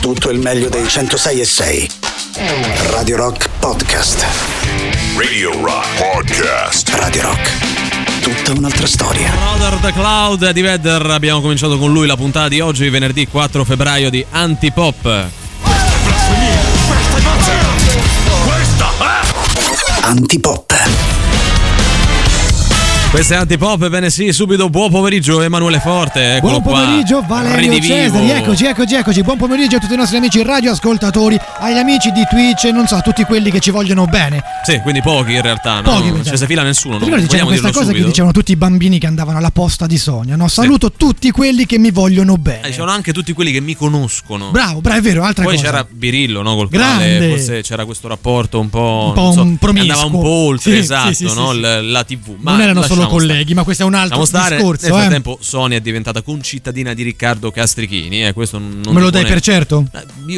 tutto il meglio dei 106.6. Radio Rock Podcast. Radio Rock Podcast. Radio Rock. Tutta un'altra storia. Brother the Cloud, Eddie Vedder. Abbiamo cominciato con lui la puntata di oggi, venerdì 4 febbraio di Antipop. Antipop. Questa è Antipop, bene sì, subito buon pomeriggio Emanuele Forte, eccolo qua. Buon pomeriggio Valerio Redivivo. Cesari, eccoci, buon pomeriggio a tutti i nostri amici radioascoltatori, agli amici di Twitch, non so, tutti quelli che ci vogliono bene. Sì, quindi pochi in realtà, no? Pochi, non c'è se fila nessuno, no? Ricordi, c'era questa cosa subito, che dicevano tutti i bambini che andavano alla posta di Sonia, no? Saluto sì, tutti quelli che mi vogliono bene. C'erano anche tutti quelli che mi conoscono. Bravo, è vero, altra poi cosa. Poi c'era Birillo, no? Col quale forse c'era questo rapporto un po' promiscuo. Andava un po' oltre, sì, esatto, sì, no? La TV. Ma non erano solo colleghi, ma questo è un altro discorso. Nel frattempo Sonia è diventata concittadina di Riccardo Castrichini, questo non me lo dai per certo?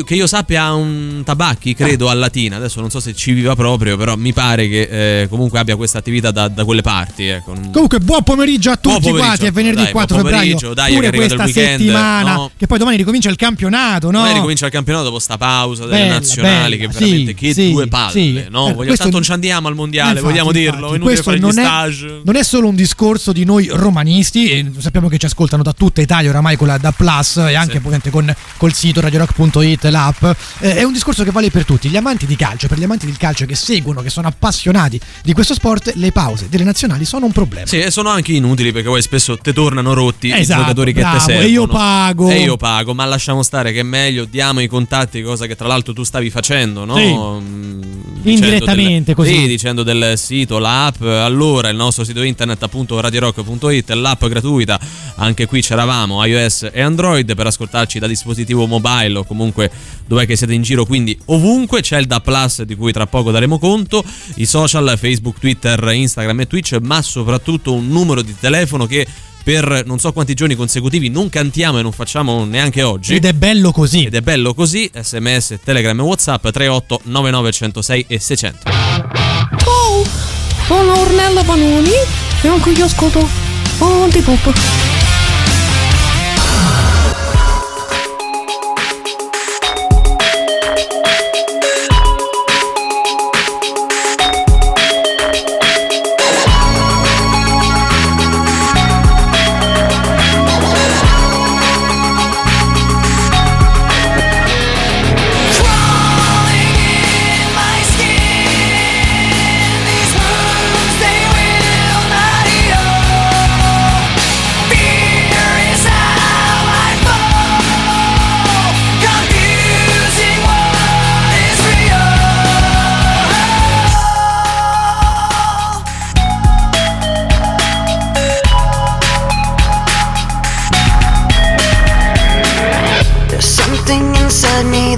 Che io sappia ha un tabacchi, credo, a Latina. Adesso non so se ci viva proprio, però mi pare che comunque abbia questa attività da quelle parti, ecco. Comunque buon pomeriggio a tutti quanti, è venerdì 4 febbraio, pure che questa weekend, settimana, no? Che poi domani ricomincia il campionato, no? Domani ricomincia il campionato dopo sta pausa delle nazionali, che veramente due palle, no? Tanto non ci andiamo al mondiale, vogliamo dirlo, inutile fare gli stage. Non è solo un discorso di noi romanisti, e sappiamo che ci ascoltano da tutta Italia oramai con la Da Plus e anche col sito radiorock.it, l'app, è un discorso che vale per tutti gli amanti di calcio, per gli amanti del calcio che seguono, che sono appassionati di questo sport, le pause delle nazionali sono un problema. Sì, e sono anche inutili perché poi spesso te tornano rotti i giocatori che te servono. E io pago, ma lasciamo stare, che è meglio, diamo i contatti, cosa che tra l'altro tu stavi facendo, no? Sì. Indirettamente così. Sì, dicendo del sito, l'app, allora il nostro sito internet appunto radiorock.it, l'app gratuita, anche qui c'eravamo, iOS e Android, per ascoltarci da dispositivo mobile o comunque dov'è che siete in giro, quindi ovunque c'è il Da Plus di cui tra poco daremo conto, i social Facebook, Twitter, Instagram e Twitch, ma soprattutto un numero di telefono che per non so quanti giorni consecutivi non cantiamo e non facciamo neanche oggi. Ed è bello così, SMS, Telegram e WhatsApp 38 99 106 e 600. Oh! Sono Ornella Vanoni e anche io ascolto Antipop.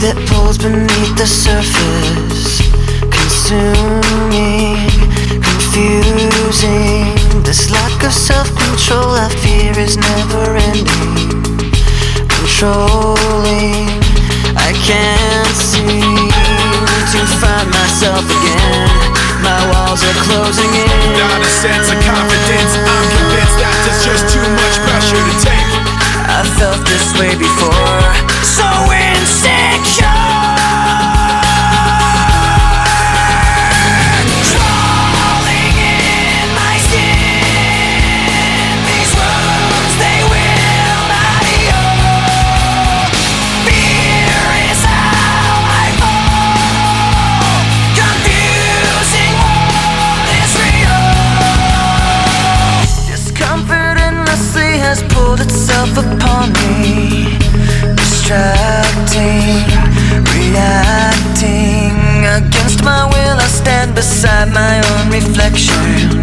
That pulls beneath the surface, consuming, confusing. This lack of self-control I fear is never ending. Controlling, I can't seem to find myself again. My walls are closing in. Not a sense of confidence, I'm convinced that it's just too much pressure to take. I felt this way before, so insecure. Upon me, distracting, reacting. Against my will I stand beside my own reflection.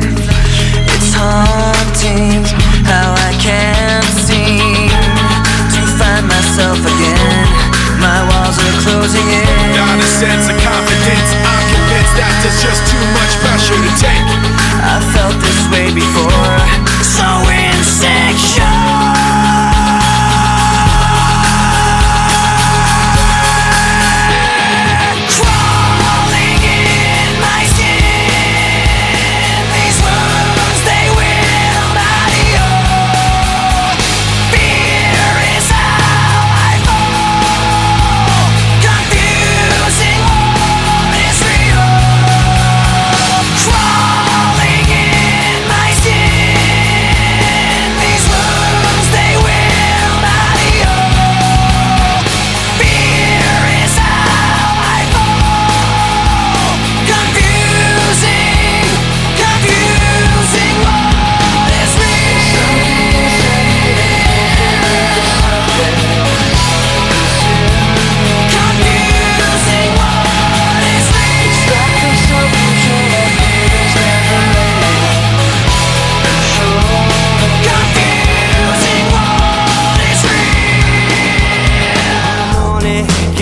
It's haunting how I can't seem to find myself again. My walls are closing in. Not a sense of confidence, I'm convinced that there's just too much pressure to take. I felt this way before, so insecure.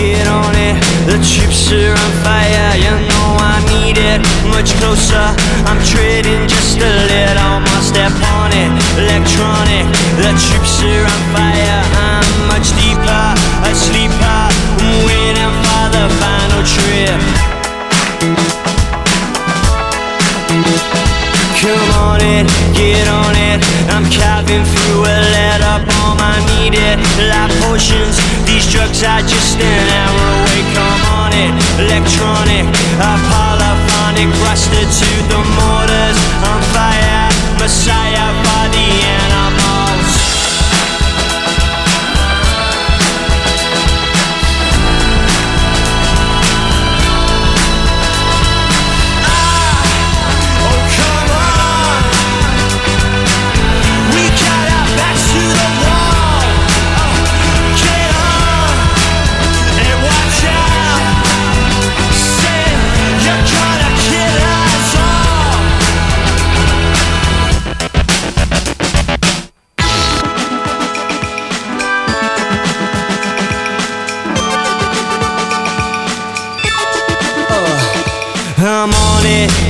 get on it. The chips are on fire, you know I need it. Much closer, I'm treading just a little more. Step on it, electronic. The chips are on fire, I'm much deeper. A sleeper, I'm waiting for the final trip. Come on it, get on it. I'm carving through a lead up on my needed life potions. These drugs are just an hour away. Come on it, electronic, a polyphonic prostitute. The mortars on fire, Messiah by the animals.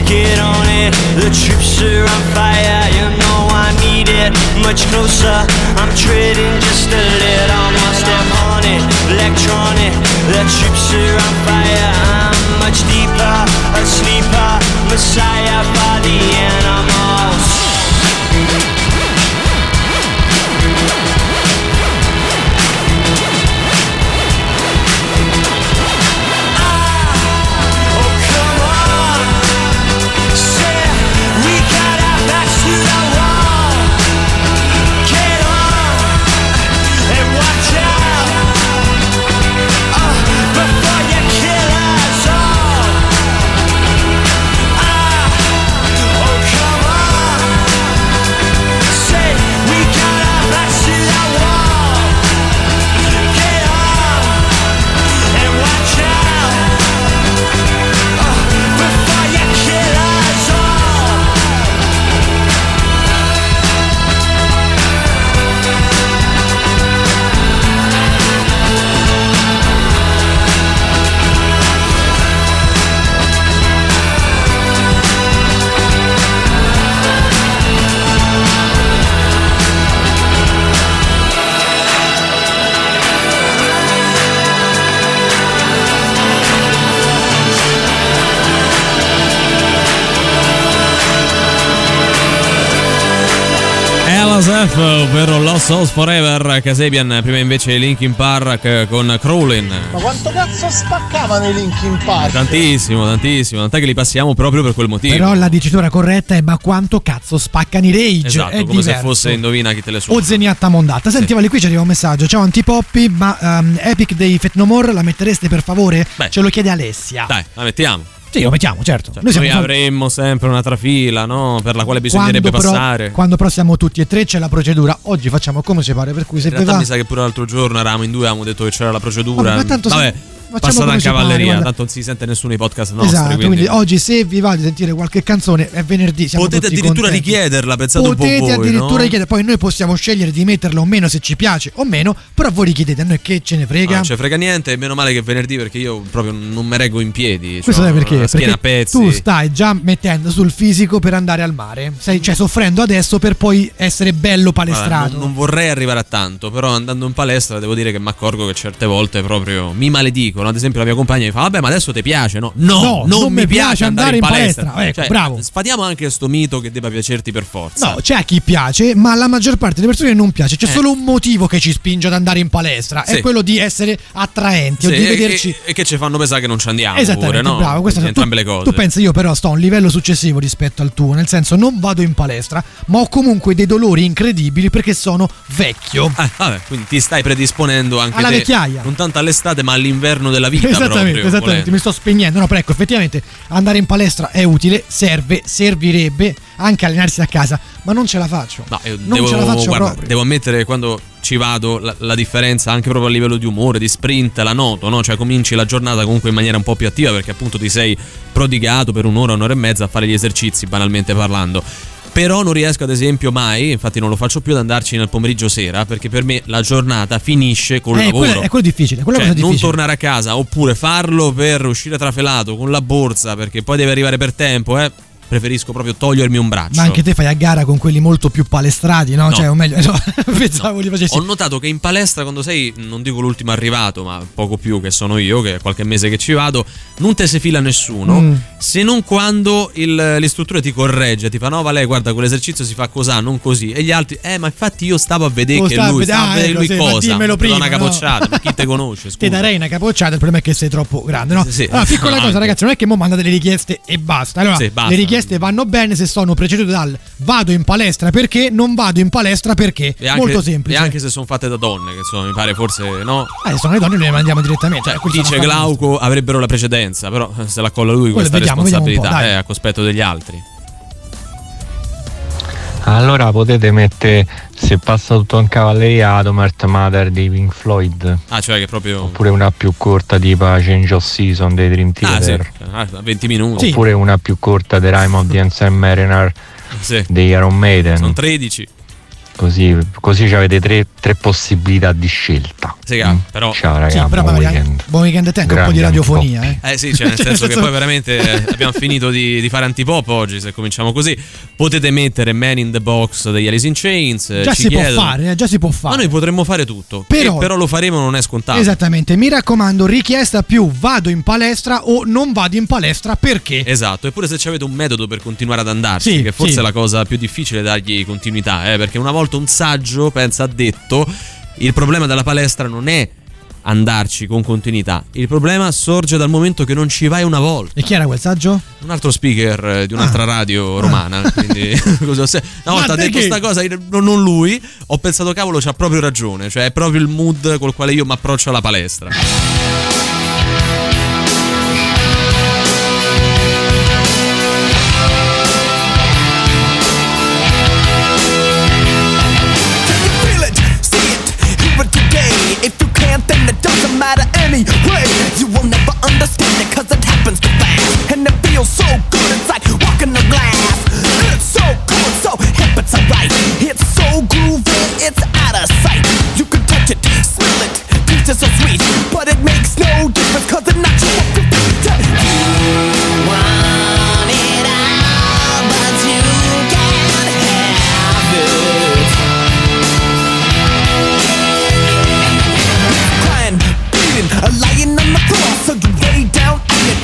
Get on it, the trips are on fire, you know I need it. Much closer, I'm treading just a little more. Step on it, electronic, the trips are on fire. I'm much deeper, a sleeper, Messiah by the animals. Ovvero Lost Souls Forever, Kasabian. Prima invece Linkin Park con Crawling. Ma quanto cazzo spaccavano i Linkin Park? Tantissimo, tantissimo. Tant'è che li passiamo proprio per quel motivo. Però la dicitura corretta è: ma quanto cazzo spaccano i Rage? Esatto, è come diverso. Se fosse indovina chi te le suona. O Zeniatta Mondatta. Senti, sì. Vale, qui ci arriva un messaggio. Ciao Antipoppi, ma Epic dei Fate No More la mettereste per favore? Beh, ce lo chiede Alessia. Dai, la mettiamo. Sì, lo mettiamo, certo. Cioè, noi avremmo sempre una trafila, no? Per la quale bisognerebbe passare. Quando però siamo tutti e tre c'è la procedura. Oggi facciamo come ci pare, per cui se in realtà mi sa che pure l'altro giorno eravamo in due, avevamo detto che c'era la procedura. Vabbè, tanto vabbè, passata in cavalleria, tanto non si sente nessuno i podcast nostri. Esatto, quindi oggi se vi va di sentire qualche canzone è venerdì, siamo potete tutti addirittura contenti. Richiederla, pensate potete un po' voi, addirittura, no? Richiedere, poi noi possiamo scegliere di metterla o meno se ci piace o meno, però voi richiedete, a noi che ce ne frega. Non ce frega niente, meno male che è venerdì perché io proprio non me reggo in piedi. Questo è perché? Schiena perché pezzi. Tu stai già mettendo sul fisico per andare al mare, sei, cioè soffrendo adesso per poi essere bello palestrato. Allora, non vorrei arrivare a tanto, però andando in palestra devo dire che mi accorgo che certe volte proprio mi maledico. Ad esempio la mia compagna mi fa: vabbè, ma adesso ti piace? No, non mi piace andare in palestra. Ecco, cioè, bravo. Sfatiamo anche sto mito che debba piacerti per forza. No, c'è a chi piace, ma alla maggior parte delle persone non piace. C'è solo un motivo che ci spinge ad andare in palestra, sì. È quello di essere attraenti, sì, o di vederci. E che ci fanno pensare che non ci andiamo. Esattamente, pure, no? Bravo, questa entrambe le cose. Tu pensi, io però sto a un livello successivo rispetto al tuo. Nel senso, non vado in palestra, ma ho comunque dei dolori incredibili perché sono vecchio. Vabbè, quindi ti stai predisponendo anche alla vecchiaia. Non tanto all'estate, ma all'inverno della vita. Esattamente, mi sto spegnendo. No, però ecco, effettivamente andare in palestra è utile, serve, servirebbe anche allenarsi a casa, ma non ce la faccio. No, io non ce la faccio, guarda, proprio. Devo ammettere, quando ci vado la differenza anche proprio a livello di umore, di sprint, la noto, no? Cioè cominci la giornata comunque in maniera un po' più attiva perché appunto ti sei prodigato per un'ora e mezza a fare gli esercizi, banalmente parlando. Però non riesco ad esempio mai, infatti non lo faccio più, ad andarci nel pomeriggio sera, perché per me la giornata finisce col lavoro. Quello, è quello difficile, quella cioè, cosa difficile. Non tornare a casa, oppure farlo per uscire trafelato con la borsa perché poi devi arrivare per tempo, preferisco proprio togliermi un braccio. Ma anche te fai a gara con quelli molto più palestrati, no? No. Cioè, o meglio, no. Pensavo no. Li facessi. Ho notato che in palestra, quando sei, non dico l'ultimo arrivato, ma poco più, che sono io, che è qualche mese che ci vado, non te se fila nessuno, se non quando l'istruttore ti corregge, ti fa: no, Vale, guarda, quell'esercizio si fa così, non così. E gli altri: ma infatti io stavo a vedere che lui stava a vedere lui cosa. Ma prima, una capocciata, no? Ma chi te conosce? Scusa. Ti darei una capocciata, il problema è che sei troppo grande, no? Sì. Allora, piccola cosa, ragazzi, non è che mo mandate le richieste e basta. Allora, sì, basta. Le richieste vanno bene se sono precedute dal vado in palestra perché, non vado in palestra perché, anche, molto semplice. E anche se sono fatte da donne, che insomma mi pare forse no. Sono le donne, noi le mandiamo direttamente. Cioè, dice Glauco avrebbero la precedenza, però se la colla lui questa responsabilità è a cospetto degli altri. Allora potete mettere "se passa tutto un cavaliere" ad Atomart Mother di Pink Floyd. Cioè che proprio. Oppure una più corta tipo Change of Season dei Dream Theater. Sì. 20 minuti. Oppure una più corta The Rime of the Ancient Mariner dei Iron Maiden. Sono 13. Così avete tre possibilità di scelta. Però, ciao ragazzi, buon weekend a te, anche un po' di radiofonia. Sì, cioè, nel senso che poi veramente abbiamo finito di fare antipop oggi, se cominciamo così. Potete mettere Man in the Box degli Alice in Chains. Già si può fare. Ma noi potremmo fare tutto. Però lo faremo, non è scontato. Esattamente, mi raccomando, richiesta più vado in palestra o non vado in palestra perché. Esatto, eppure se ci avete un metodo per continuare ad andarci, che forse è la cosa più difficile, dargli continuità, perché una volta un saggio, pensa, ha detto: il problema della palestra non è andarci con continuità, il problema sorge dal momento che non ci vai una volta. E chi era quel saggio? Un altro speaker di un'altra radio romana. Quindi una volta ha detto questa cosa, non lui, ho pensato: cavolo, c'ha proprio ragione, cioè è proprio il mood col quale io mi approccio alla palestra. Anyway, you will never understand it, cause it happens too fast, and it feels so good, it's like walking the glass. It's so cool, so hip, it's alright. It's so groovy, it's out of sight. You can touch it, smell it, taste is so sweet, but it makes no difference, cause it knocks you off your feet. You want it all, but you can't have it. Crying, lying on the floor, so you lay down on it.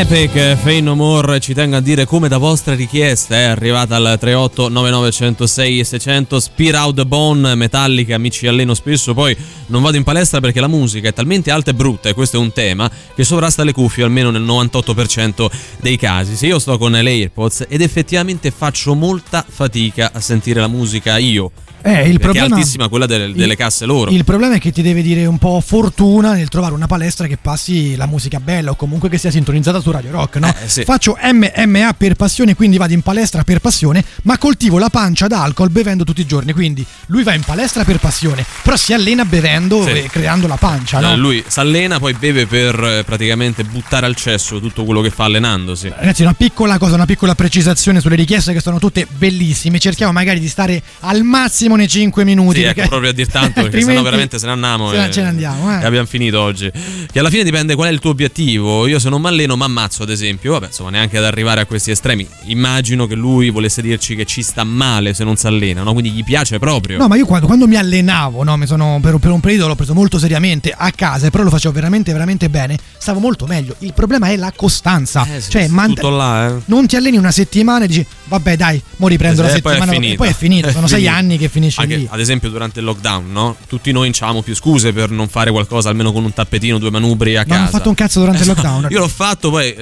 Epic, Fey No More, ci tengo a dire come da vostra richiesta è arrivata al 38 99 106 600. Spear Out The Bone, Metallica, mi ci alleno spesso, poi non vado in palestra perché la musica è talmente alta e brutta, e questo è un tema che sovrasta le cuffie almeno nel 98% dei casi. Se io sto con le AirPods ed effettivamente faccio molta fatica a sentire la musica io, il problema è altissima quella delle casse loro. Il problema è che ti deve dire un po' fortuna nel trovare una palestra che passi la musica bella o comunque che sia sintonizzata su Radio Rock, no? Sì. Faccio MMA per passione, quindi vado in palestra per passione, ma coltivo la pancia da alcol bevendo tutti i giorni. Quindi lui va in palestra per passione, però si allena bevendo, sì, e creando la pancia, no? Lui si allena, poi beve per praticamente buttare al cesso tutto quello che fa allenandosi. Ragazzi, una piccola cosa, una piccola precisazione sulle richieste che sono tutte bellissime. Cerchiamo magari di stare al massimo nei 5 minuti. Sì, perché... ecco, proprio a dir tanto, perché sennò veramente se ne andiamo. Ce ne andiamo, eh. E abbiamo finito oggi. Che alla fine dipende qual è il tuo obiettivo. Io se non mi alleno mi ammazzo, ad esempio. Vabbè, insomma, neanche ad arrivare a questi estremi. Immagino che lui volesse dirci che ci sta male se non si allena, no? Quindi gli piace proprio. No, ma io quando mi allenavo, no, mi sono per un periodo l'ho preso molto seriamente a casa, però lo facevo veramente, veramente bene. Stavo molto meglio. Il problema è la costanza. Sì, cioè, tutto là, eh. Non ti alleni una settimana e dici vabbè dai, mo riprendo la settimana e poi è finito. Sono 6 anni che finisce anche lì. Ad esempio durante il lockdown, no? Tutti noi inciavamo più scuse per non fare qualcosa, almeno con un tappetino, 2 manubri a casa. Non ho fatto un cazzo durante il lockdown. Io l'ho fatto, poi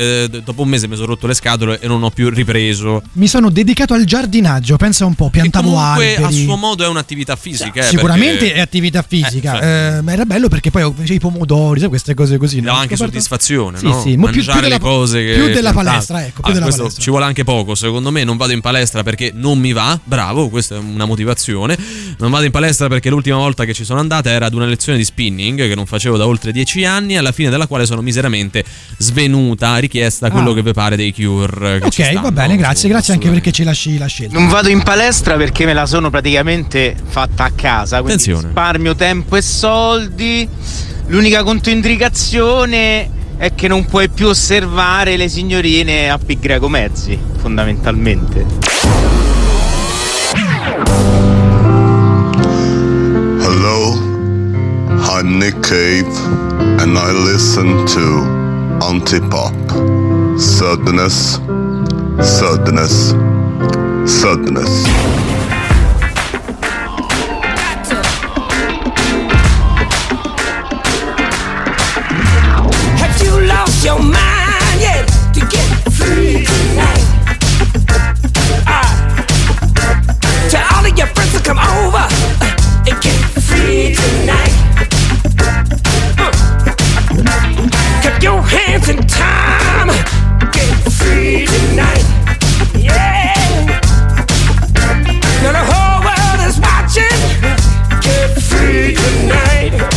dopo un mese mi sono rotto le scatole e non ho più ripreso. Mi sono dedicato al giardinaggio, pensa un po', piantavo alberi. Comunque a suo modo è un'attività fisica. Sicuramente perché... è attività fisica, ma era bello perché poi i pomodori, sai, queste cose così. Dava anche soddisfazione, no? Sì, mangiare le cose che... Più della palestra, ecco, più della palestra. Ci vuole anche poco, secondo me. Non vado in palestra perché non mi va, bravo, questa è una motivazione. Non vado in palestra perché l'ultima volta che ci sono andata era ad una lezione di spinning che non facevo da oltre 10 anni, alla fine della quale sono miseramente svenuta. Richiesta quello che vi pare dei Cure, che ok, va bene, grazie, grazie anche perché ci lasci la scelta. Non vado in palestra perché me la sono praticamente fatta a casa, quindi risparmio tempo e soldi. L'unica controindicazione è che non puoi più osservare le signorine a pi greco mezzi, fondamentalmente. Hello, I'm Nick Cave and I listen to Antipop. Sadness, sadness, sadness. Your mind yet to get free tonight. Tell all of your friends to come over and get free tonight. Keep your hands in time, get free tonight. Yeah. Now the whole world is watching, get free tonight.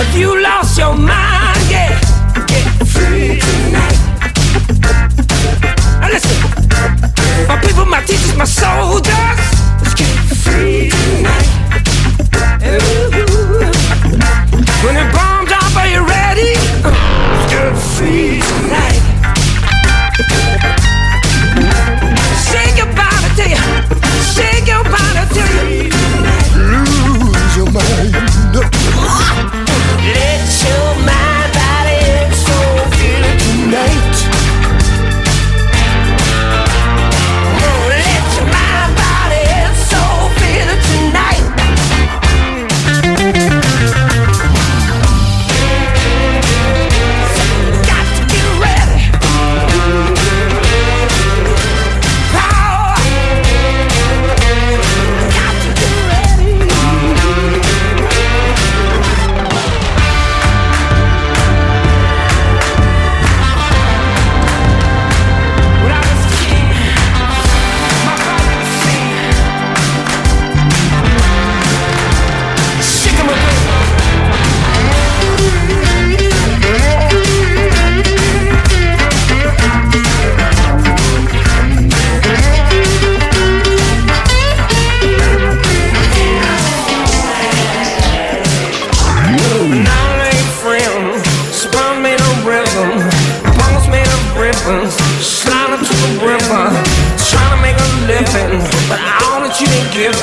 If you lost your mind, get free tonight. Now listen, my people, my teachers, my soldiers, let's get free tonight. Ooh. When the bomb drop, are you ready? Let's get free tonight. Shake your body till you, shake your body till you lose your mind. Let your mind, body, and soul feel it tonight. Oh, let your mind, body,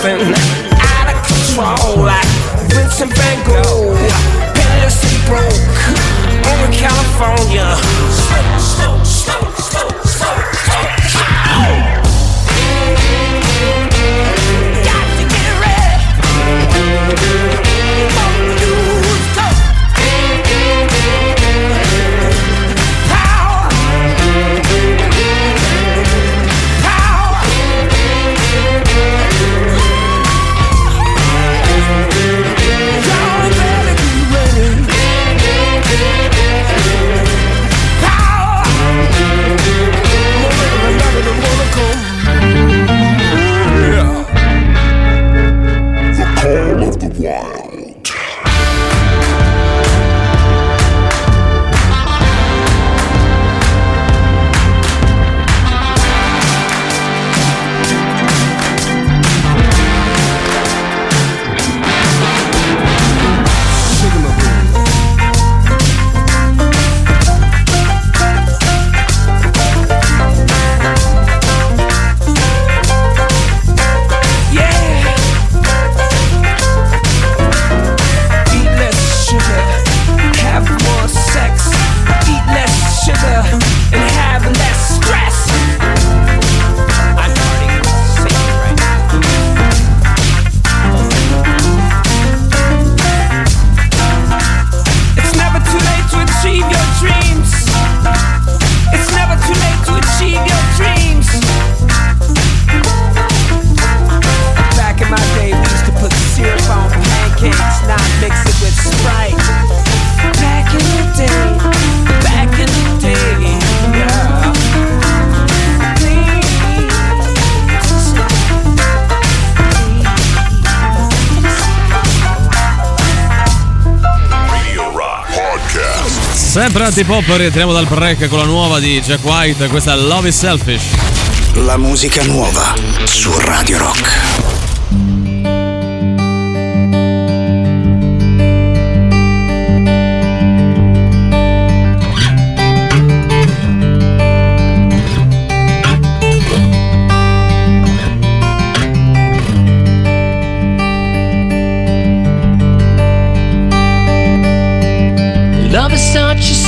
laughing out of control like Vincent Van Gogh, endlessly broke, only California. Slow, slow, slow, slow, slow, slow. Sempre Antipop, rientriamo dal break con la nuova di Jack White, questa è Love is Selfish. La musica nuova su Radio Rock.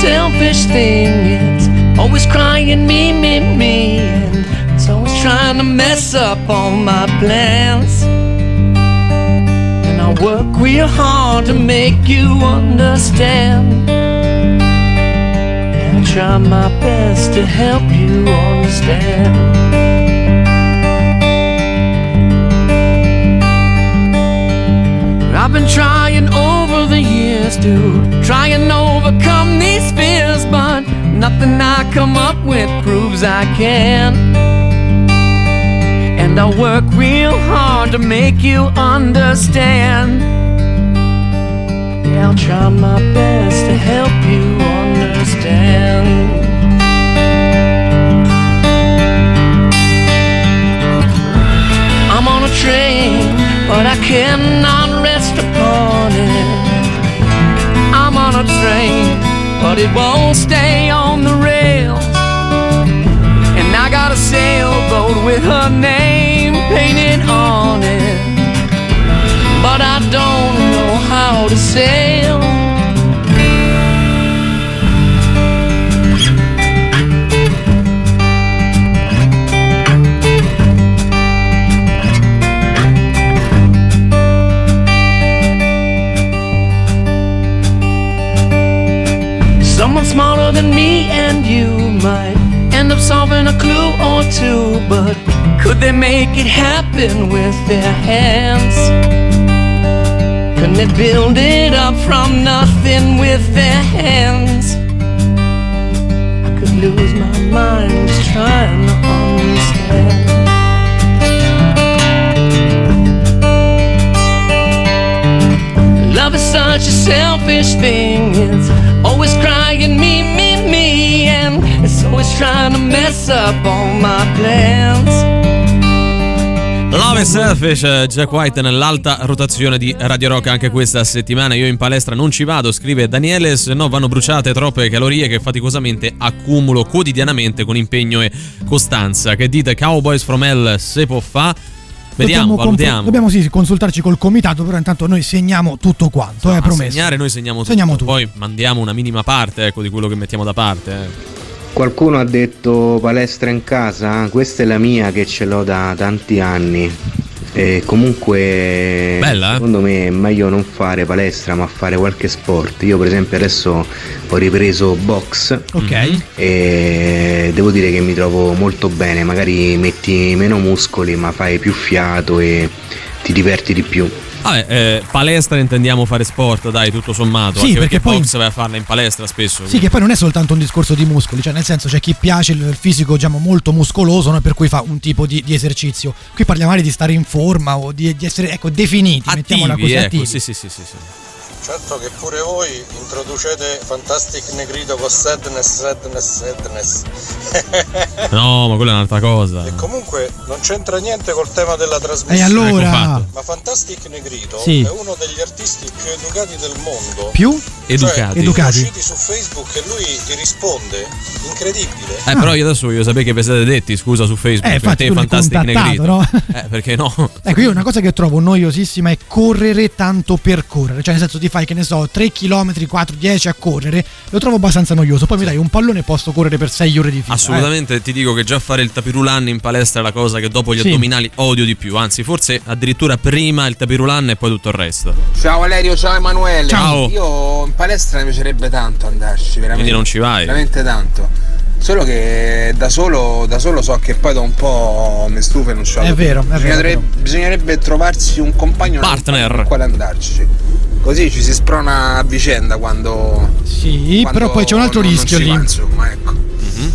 Selfish thing, it's always crying me, me, me, and it's always trying to mess up all my plans. And I work real hard to make you understand, and I try my best to help you understand. I've been trying over the years to try and overcome these fears, but nothing I come up with proves I can. And I work real hard to make you understand. Yeah, I'll try my best to help you understand. I'm on a train, but I cannot rest upon it. I'm on a train, but it won't stay on the rails. And I got a sailboat with her name painted on it, but I don't know how to sail. Someone smarter than me and you might end up solving a clue or two, but could they make it happen with their hands? Can they build it up from nothing with their hands? I could lose my mind just trying to understand. Love is such a selfish thing, it's always crying me, me, me, and it's always trying to mess up all my plans. Love is Selfish, Jack White nell'alta rotazione di Radio Rock anche questa settimana. Io in palestra non ci vado, scrive Daniele, se no vanno bruciate troppe calorie che faticosamente accumulo quotidianamente con impegno e costanza. Che dite Cowboys from Hell se può fa'? Vediamo, valutiamo. Dobbiamo sì, consultarci col comitato, però intanto noi segniamo tutto quanto, è promesso. Segnare noi segniamo tutto. Poi mandiamo una minima parte, ecco, di quello che mettiamo da parte. Qualcuno ha detto palestra in casa, questa è la mia che ce l'ho da tanti anni. E comunque bella, eh? Secondo me è meglio non fare palestra ma fare qualche sport. Io per esempio adesso ho ripreso box, ok, e devo dire che mi trovo molto bene. Magari metti meno muscoli ma fai più fiato e ti diverti di più. Vabbè, palestra intendiamo fare sport, dai, tutto sommato. Sì, anche perché poi box vai a farla in palestra spesso. Sì, quindi. Che poi non è soltanto un discorso di muscoli, cioè nel senso c'è chi piace il fisico, diciamo, molto muscoloso, no? Per cui fa un tipo di esercizio. Qui parliamo magari di stare in forma o di essere, ecco, definiti, attivi, mettiamola così, attivi. Sì. Certo che pure voi introducete Fantastic Negrito con sadness. No, ma quella è un'altra cosa. E comunque non c'entra niente col tema della trasmissione. E allora? Ma Fantastic Negrito è uno degli artisti più educati del mondo. Più? Educati. Usciti su Facebook e lui ti risponde. Incredibile. Però io adesso voglio sapere che vi siete detti, scusa, su Facebook. Per te Fantastic Negrito. No? Perché no? Ecco, io una cosa che trovo noiosissima è correre tanto per correre. Cioè nel senso di fai, che ne so, 3 km, 4, 10 a correre, lo trovo abbastanza noioso. Poi mi dai un pallone e posso correre per 6 ore di fila. Assolutamente, ti dico che già fare il tapirulan in palestra è la cosa che dopo gli addominali odio di più. Anzi, forse addirittura prima il tapirulan e poi tutto il resto. Ciao Valerio, ciao Emanuele. Ciao. Io in palestra mi piacerebbe tanto andarci, veramente. Quindi non ci vai? Veramente tanto. Solo che da solo so che poi da un po' mi stufo e non ce la faccio. È vero, bisognerebbe trovarsi un compagno, partner, con il quale andarci. Così ci si sprona a vicenda quando. Sì, quando però poi c'è un altro rischio lì. Insomma, ecco. Mm-hmm.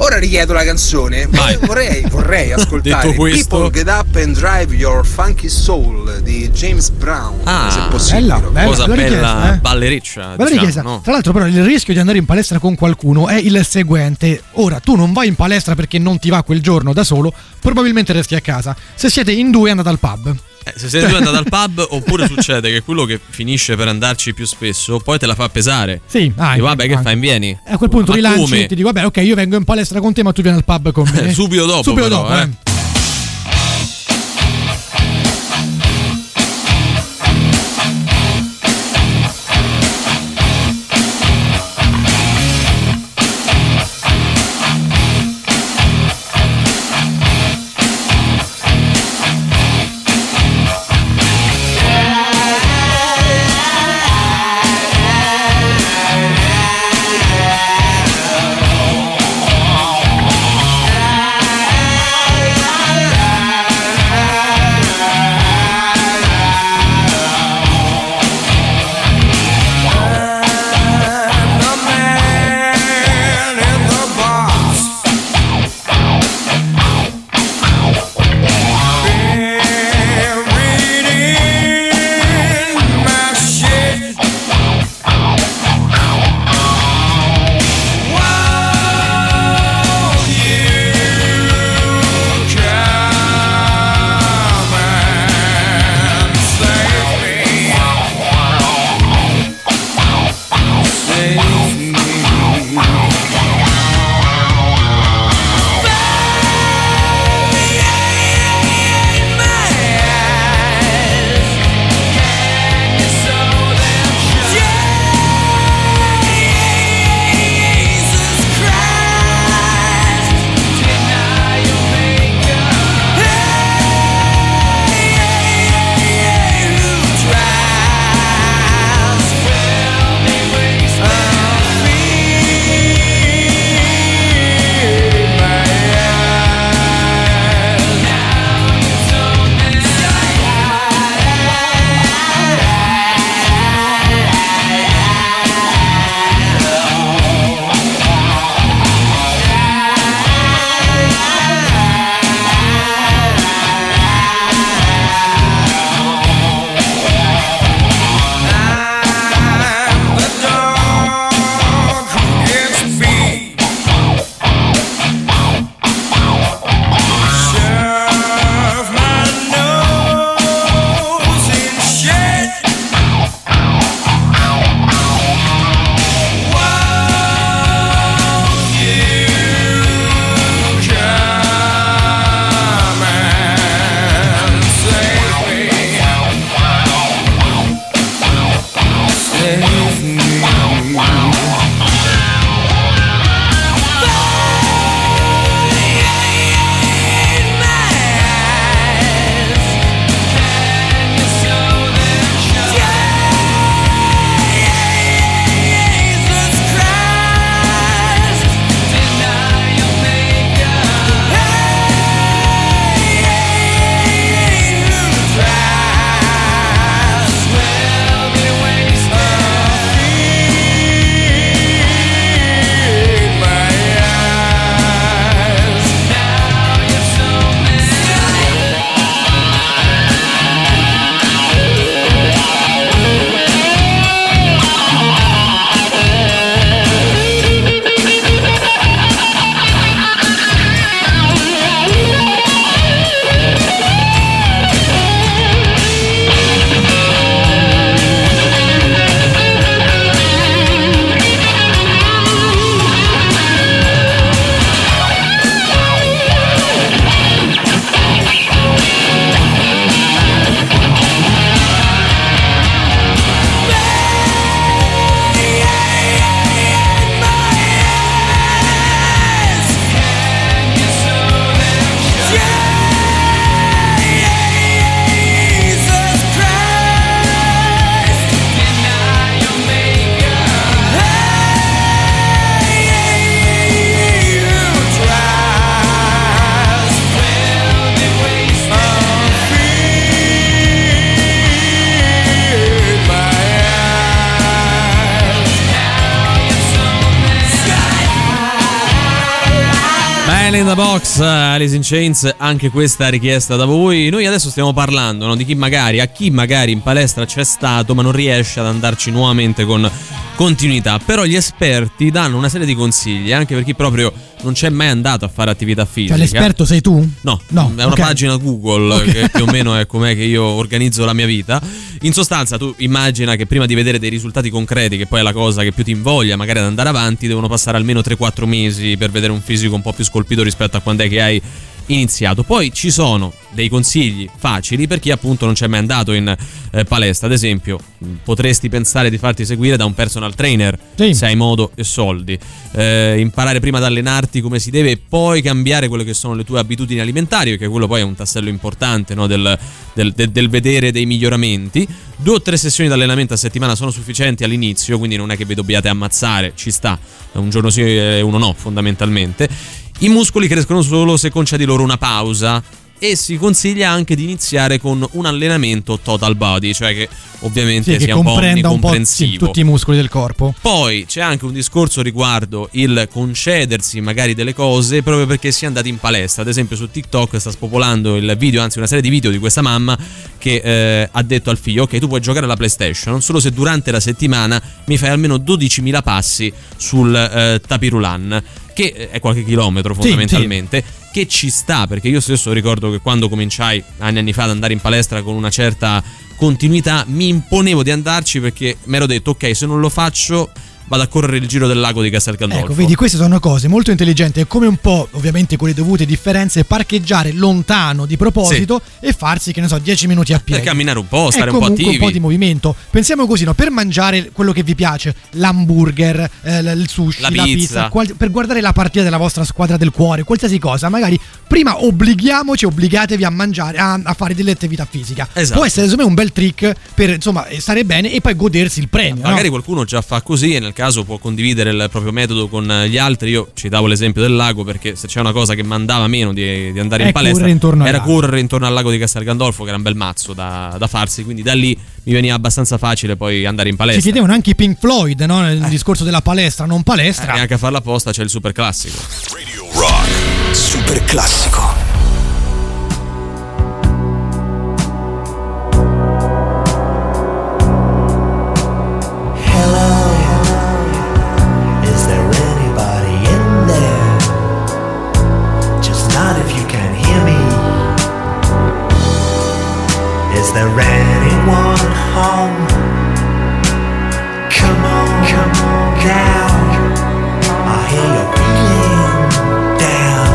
Ora richiedo la canzone. Vorrei ascoltare People Get Up and Drive Your Funky Soul di James Brown, se possibile. Bella, cosa bella, ballericcia, bella, diciamo, richiesta, no? Tra l'altro però il rischio di andare in palestra con qualcuno è il seguente. Ora tu non vai in palestra perché non ti va quel giorno da solo, probabilmente resti a casa. Se siete in due andate al pub. Se sei andata al pub, oppure succede che quello che finisce per andarci più spesso poi te la fa pesare. Sì, anche, vabbè, che fai, vieni? A quel punto rilanci e ti dico vabbè, ok, io vengo in palestra con te ma tu vieni al pub con me. Subito dopo. Man in the Box, Alice in Chains, anche questa richiesta da voi. Noi adesso stiamo parlando, no, di chi magari, a chi magari in palestra c'è stato ma non riesce ad andarci nuovamente con continuità. Però gli esperti danno una serie di consigli anche per chi proprio non c'è mai andato a fare attività fisica. Cioè, l'esperto sei tu? No, è una pagina Google, okay, che più o meno è com'è che io organizzo la mia vita. In sostanza tu immagina che prima di vedere dei risultati concreti, che poi è la cosa che più ti invoglia magari ad andare avanti, devono passare almeno 3-4 mesi per vedere un fisico un po' più scolpito rispetto a quando è che hai iniziato. Poi ci sono dei consigli facili per chi appunto non c'è mai andato in palestra. Ad esempio potresti pensare di farti seguire da un personal trainer, sì, se hai modo e soldi, imparare prima ad allenarti come si deve e poi cambiare quelle che sono le tue abitudini alimentari, perché quello poi è un tassello importante, no, del vedere dei miglioramenti. 2 o 3 sessioni di allenamento a settimana sono sufficienti all'inizio, quindi non è che vi dobbiate ammazzare, ci sta un giorno sì e uno no fondamentalmente. I muscoli crescono solo se concedi loro una pausa e si consiglia anche di iniziare con un allenamento total body, cioè che ovviamente sì, sia che un po' omnicomprensivo, sì, tutti i muscoli del corpo. Poi c'è anche un discorso riguardo il concedersi magari delle cose proprio perché si è andati in palestra. Ad esempio su TikTok sta spopolando il video, anzi una serie di video di questa mamma che ha detto al figlio: ok, tu puoi giocare alla PlayStation solo se durante la settimana mi fai almeno 12.000 passi sul tapirulan, che è qualche chilometro fondamentalmente, sì, sì, che ci sta, perché io stesso ricordo che quando cominciai anni fa ad andare in palestra con una certa continuità mi imponevo di andarci, perché mi ero detto ok, se non lo faccio vado a correre il giro del lago di Castel Gandolfo. Ecco, vedi, queste sono cose molto intelligenti, è come un po', ovviamente con le dovute differenze, parcheggiare lontano di proposito, sì, e farsi, che ne so, 10 minuti a piedi. Per camminare un po', stare un po' attivi. Un po' di movimento. Pensiamo così, no? Per mangiare quello che vi piace, l'hamburger, il sushi, la pizza, per guardare la partita della vostra squadra del cuore, qualsiasi cosa, magari prima obbligatevi a mangiare, a fare delle attività fisica. Esatto. Può essere, secondo me, un bel trick per, insomma, stare bene e poi godersi il premio. Magari, no? Qualcuno già fa così e nel caso può condividere il proprio metodo con gli altri. Io ci davo l'esempio del lago perché se c'è una cosa che mandava meno di andare in palestra era correre intorno al lago di Castel Gandolfo, che era un bel mazzo da farsi, quindi da lì mi veniva abbastanza facile poi andare in palestra. Ci chiedevano anche i Pink Floyd, no, nel discorso della palestra, non palestra, neanche a farla apposta c'è il super classico. Radio Rock, super classico. Is there anyone home? Come on down. I hear you're feeling down.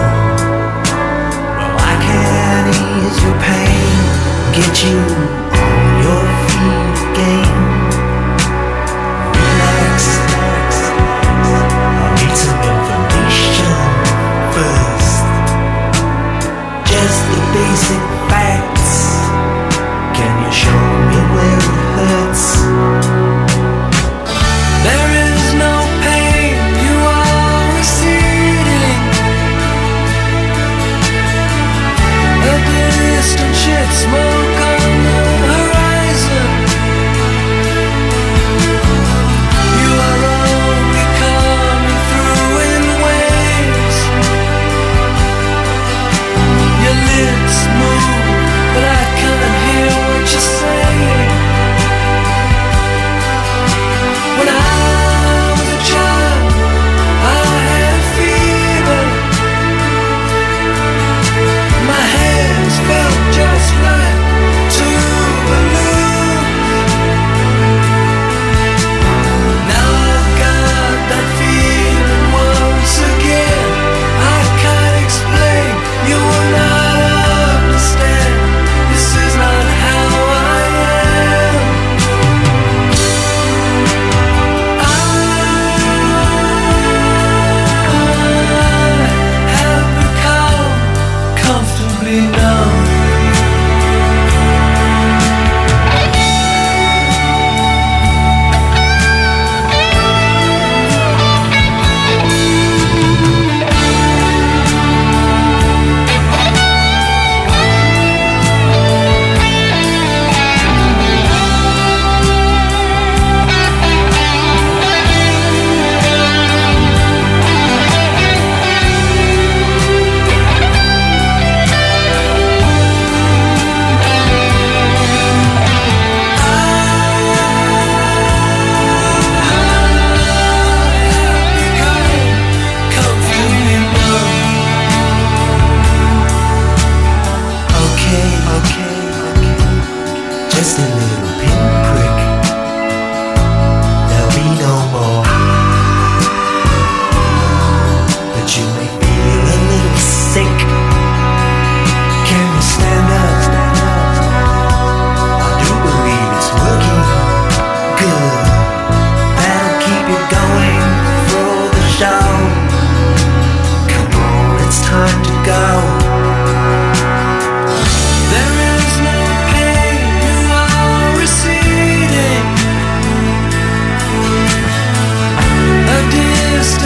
just a little pinprick. There'll be no more, but you may feel a little sick. Can you stand up? I do believe it's looking good. That'll keep you going through the show. Come on, it's time to go.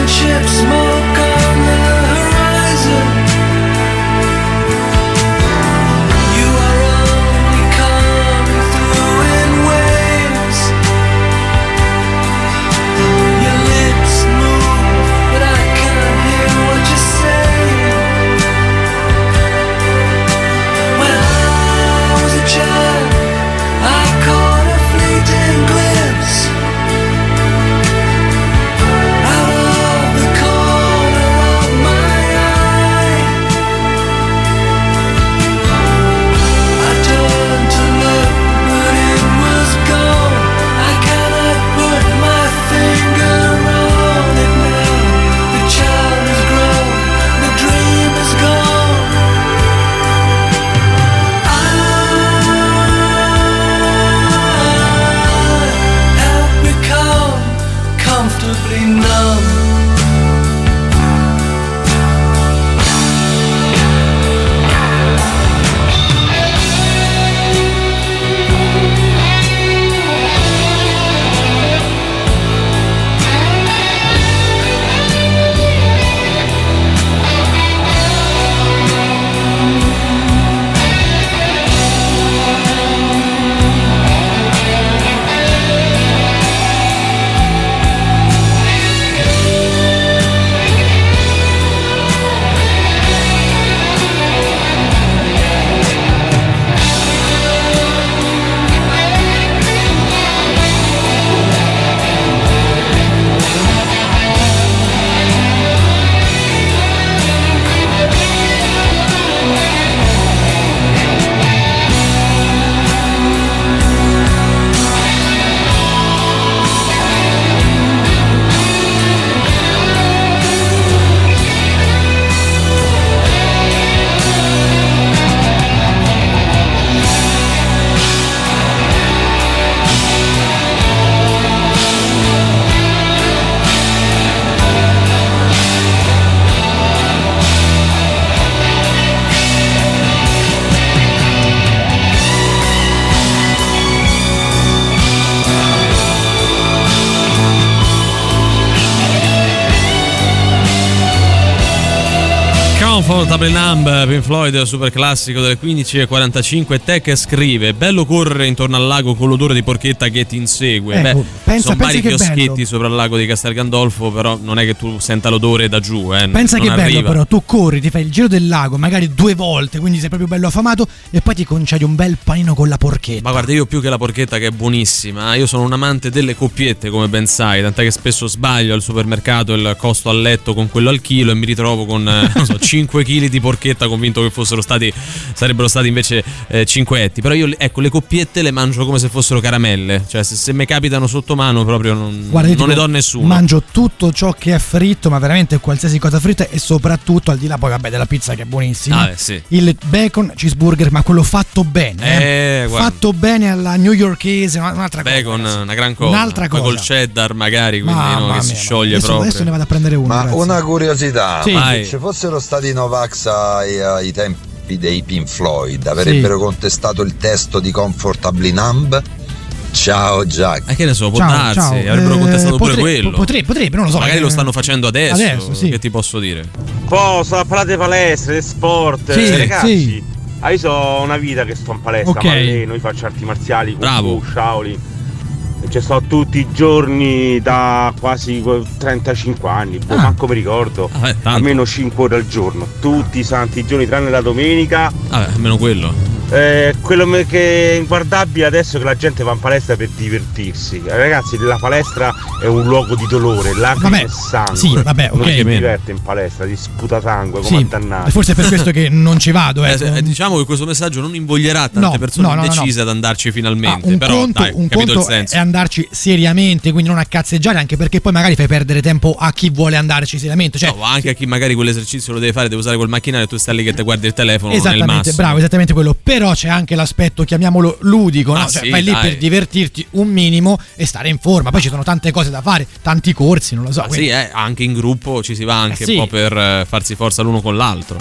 Ship smoke on the horizon. You are only coming through in waves. Your lips move, but I can't hear what you say. When I was a child, I caught a fleeting glimpse. Comfortable Numb, Pink Floyd, super classico delle 15:45. Te che scrive: bello correre intorno al lago con l'odore di porchetta che ti insegue. Ecco, beh, sono vari chioschetti bello sopra il lago di Castel Gandolfo, però non è che tu senta l'odore da giù. Pensa che arriva. Bello, però tu corri, ti fai il giro del lago magari 2 volte, quindi sei proprio bello affamato, e poi ti concedi un bel panino con la porchetta. Ma guarda, io più che la porchetta, che è buonissima, io sono un amante delle coppiette, come ben sai, tant'è che spesso sbaglio al supermercato il costo al letto con quello al chilo e mi ritrovo con non so 5 chili di porchetta, convinto che sarebbero stati invece 5 etti. Però io, ecco, le coppiette le mangio come se fossero caramelle, cioè se mi capitano sotto mano proprio non ne do nessuno. Mangio tutto ciò che è fritto, ma veramente qualsiasi cosa fritta, e soprattutto, al di là poi vabbè della pizza che è buonissima, sì, il bacon cheeseburger, ma quello fatto bene, fatto bene alla New Yorkese, un'altra bacon, cosa, una gran cosa, un'altra poi cosa col cheddar magari, quindi che si scioglie proprio. Adesso ne vado a prendere uno. Ma ragazzi, una curiosità, sì, se ci fossero stati Novax ai tempi dei Pink Floyd, avrebbero contestato il testo di Comfortably Numb? Ciao Jack. Che ne so, può darsi, avrebbero contestato pure quello. Potrebbe, non lo so. Magari lo stanno facendo adesso sì. Che ti posso dire? Posso parlare di palestre, sport, ragazzi. Sì. Io so una vita che sto in palestra, okay. Noi facciamo arti marziali, bravo, Shaolin. Ci sto tutti i giorni da quasi 35 anni, manco mi ricordo, almeno 5 ore al giorno, tutti i santi giorni tranne la domenica, almeno quello. Quello che è inguardabile adesso è che la gente va in palestra per divertirsi. Ragazzi, la palestra è un luogo di dolore, lacrime e sangue. Sì, vabbè, ok. Non si diverte in palestra, ti sputa sangue come dannati. Forse è per questo che non ci vado. Diciamo che questo messaggio non invoglierà tante persone decise ad andarci finalmente. Un però conto, dai, un capito conto il senso. È andarci seriamente, quindi non a cazzeggiare, anche perché poi magari fai perdere tempo a chi vuole andarci seriamente. Cioè, no, anche a chi magari quell'esercizio lo deve fare, deve usare quel macchinario e tu stai lì che ti guardi il telefono. Esattamente, non è il bravo, esattamente quello. Però c'è anche l'aspetto, chiamiamolo ludico, no? Cioè, sì, vai lì per divertirti un minimo e stare in forma. Poi ci sono tante cose da fare, tanti corsi, non lo so. Quindi... sì, anche in gruppo ci si va anche un po' per farsi forza l'uno con l'altro.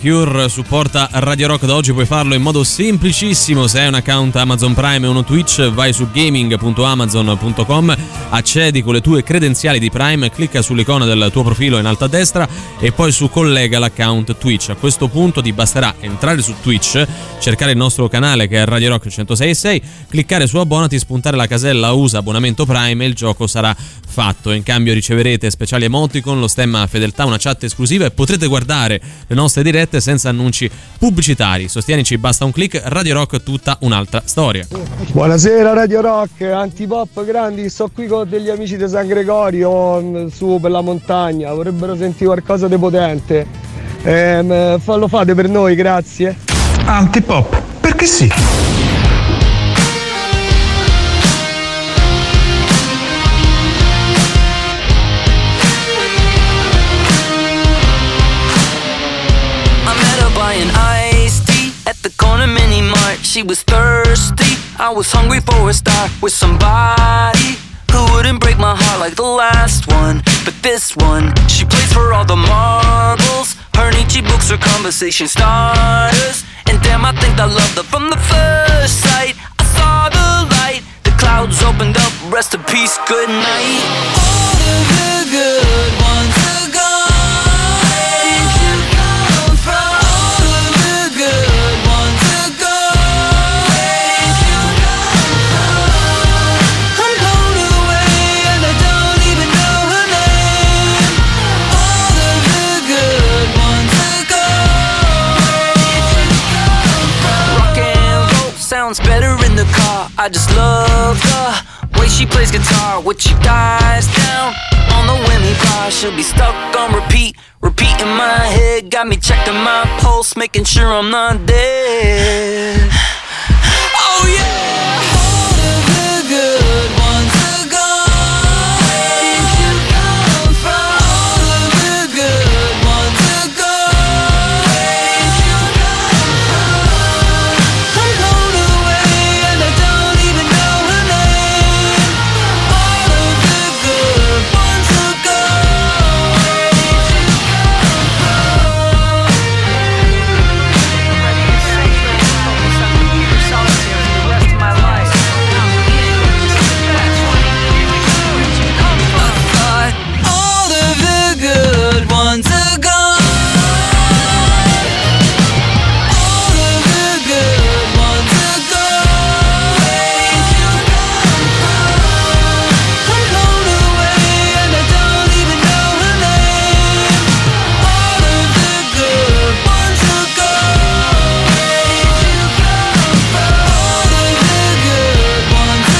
Cure supporta Radio Rock da oggi, puoi farlo in modo semplicissimo. Se hai un account Amazon Prime e uno Twitch, vai su gaming.amazon.com, accedi con le tue credenziali di Prime, clicca sull'icona del tuo profilo in alto a destra e poi su collega l'account Twitch. A questo punto ti basterà entrare su Twitch, cercare il nostro canale che è Radio Rock 106.6, cliccare su abbonati, spuntare la casella usa abbonamento Prime e il gioco sarà fatto. In cambio riceverete speciali emoticon, lo stemma fedeltà, una chat esclusiva e potrete guardare le nostre dirette senza annunci pubblicitari. Sostienici, basta un click. Radio Rock, tutta un'altra storia. Buonasera Radio Rock, Antipop grandi, sto qui con degli amici di San Gregorio su per la montagna, vorrebbero sentire qualcosa di potente, lo fate per noi, grazie. Antipop, perché sì. She was thirsty, I was hungry for a start with somebody who wouldn't break my heart like the last one. But this one. She plays for all the marbles. Her Nietzsche books are conversation starters. And damn, I think I loved her from the first sight. I saw the light. The clouds opened up, rest in peace, good night. All of the good ones are gone. Where did you come from? All of the good ones are gone. Where did you come from? I'm blown away and I don't even know her name. All of the good ones are gone. Where did you come from? Rock and roll sounds better in the car. I just love the way she plays guitar when she dives down on the whammy bar. She'll be stuck on repeat, repeat in my head. Got me checking my pulse, making sure I'm not dead. Oh yeah. All of the good ones are gone. Where did you come from? All of the good ones are gone. Where did you come from? I'm blown away and I don't even know her name. All of the good ones are gone. Where did you come from? I thought all of the good ones are gone. All of the good ones are gone. Where did you come from? I'm blown away and I don't even know her name. All of the good ones are gone. Where did you come from? All of the good ones are gone. Where did you come from now, baby? All of the good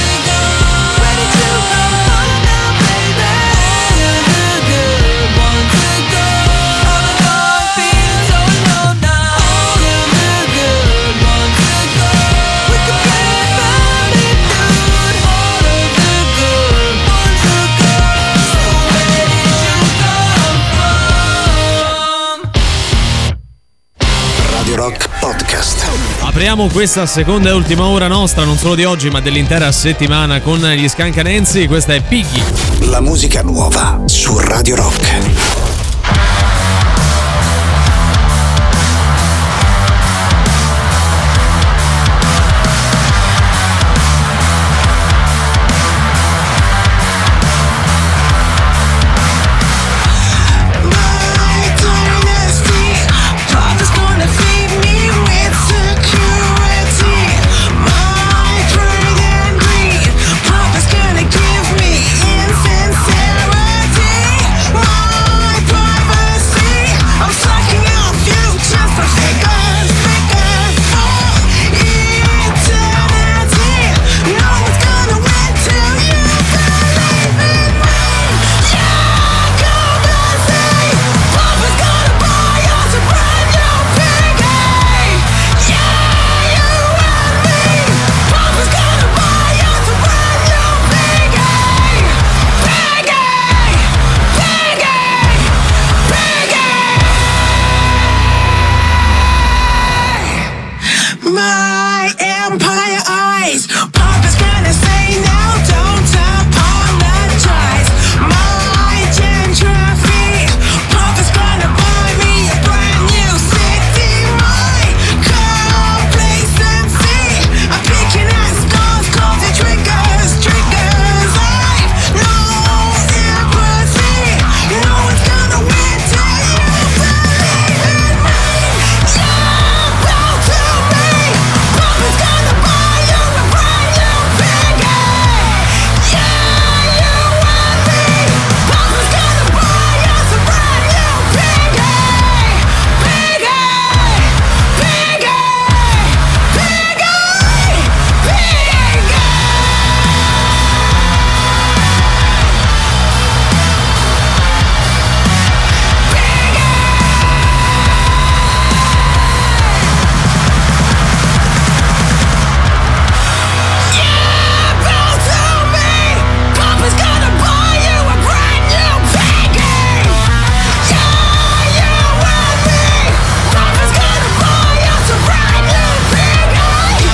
ones are gone. All alone, feeling so alone now. All of the good ones are gone. We could play it round and round. All of the good ones are gone. So where did you come from? Radio Rock Podcast. Apriamo questa seconda e ultima ora nostra, non solo di oggi ma dell'intera settimana, con gli Scancanensi. Questa è Piggy. La musica nuova su Radio Rock. My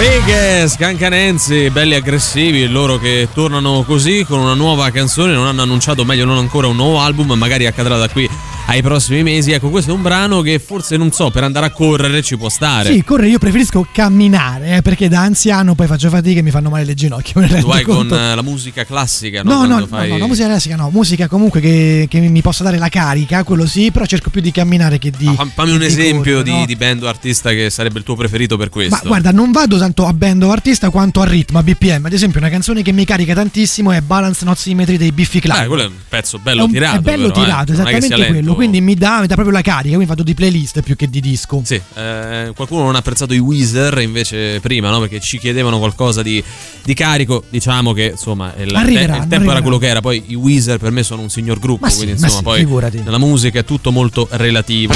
Vegas, Cancanensi, belli aggressivi loro che tornano così con una nuova canzone, non hanno annunciato, meglio non ancora, un nuovo album, magari accadrà da qui ai prossimi mesi. Ecco, questo è un brano che forse, non so, per andare a correre ci può stare. Sì, correre, io preferisco camminare, perché da anziano poi faccio fatica e mi fanno male le ginocchia. Tu vai con la musica classica, no? No, la musica classica no, musica comunque che mi possa dare la carica, quello sì, però cerco più di camminare che di... Ah, fammi un esempio correre, di band o artista che sarebbe il tuo preferito per questo. Ma guarda, non vado tanto a band o artista quanto a ritmo, a BPM. Ad esempio una canzone che mi carica tantissimo è Balance Not Symmetry dei Biffy Clyro. Quello è un pezzo bello tirato. È bello però, tirato, esattamente quello. Quindi mi dà proprio la carica, quindi vado di playlist più che di disco. Sì, qualcuno non ha apprezzato i Weezer invece prima, no? Perché ci chiedevano qualcosa di carico. Diciamo che insomma il tempo era quello che era. Poi i Weezer per me sono un signor gruppo, ma quindi sì, insomma, ma sì, poi nella musica è tutto molto relativo.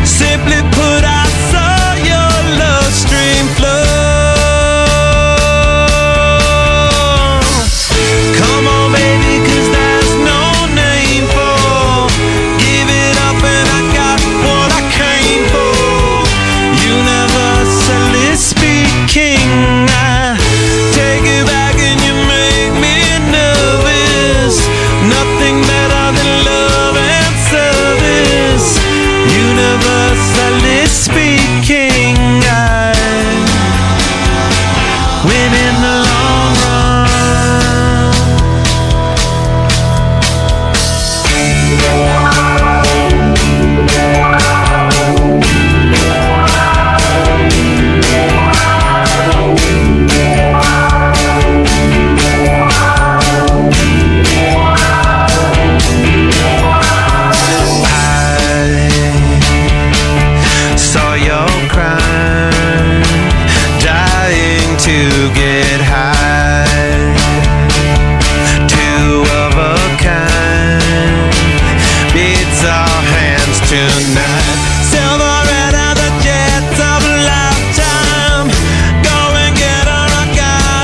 Simply put, I saw your love stream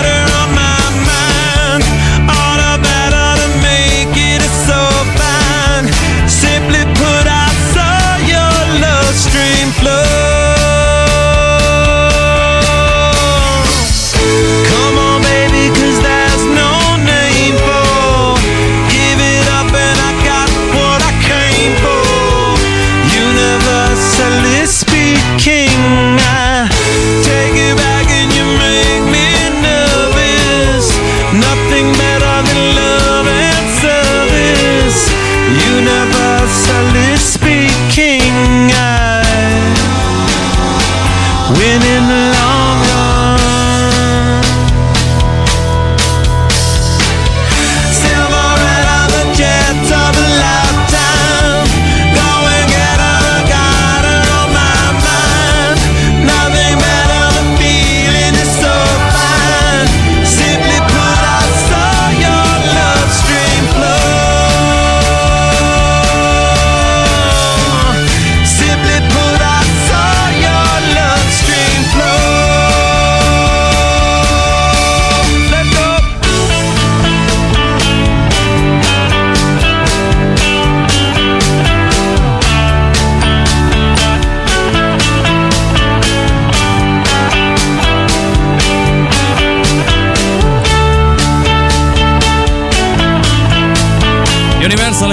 flow.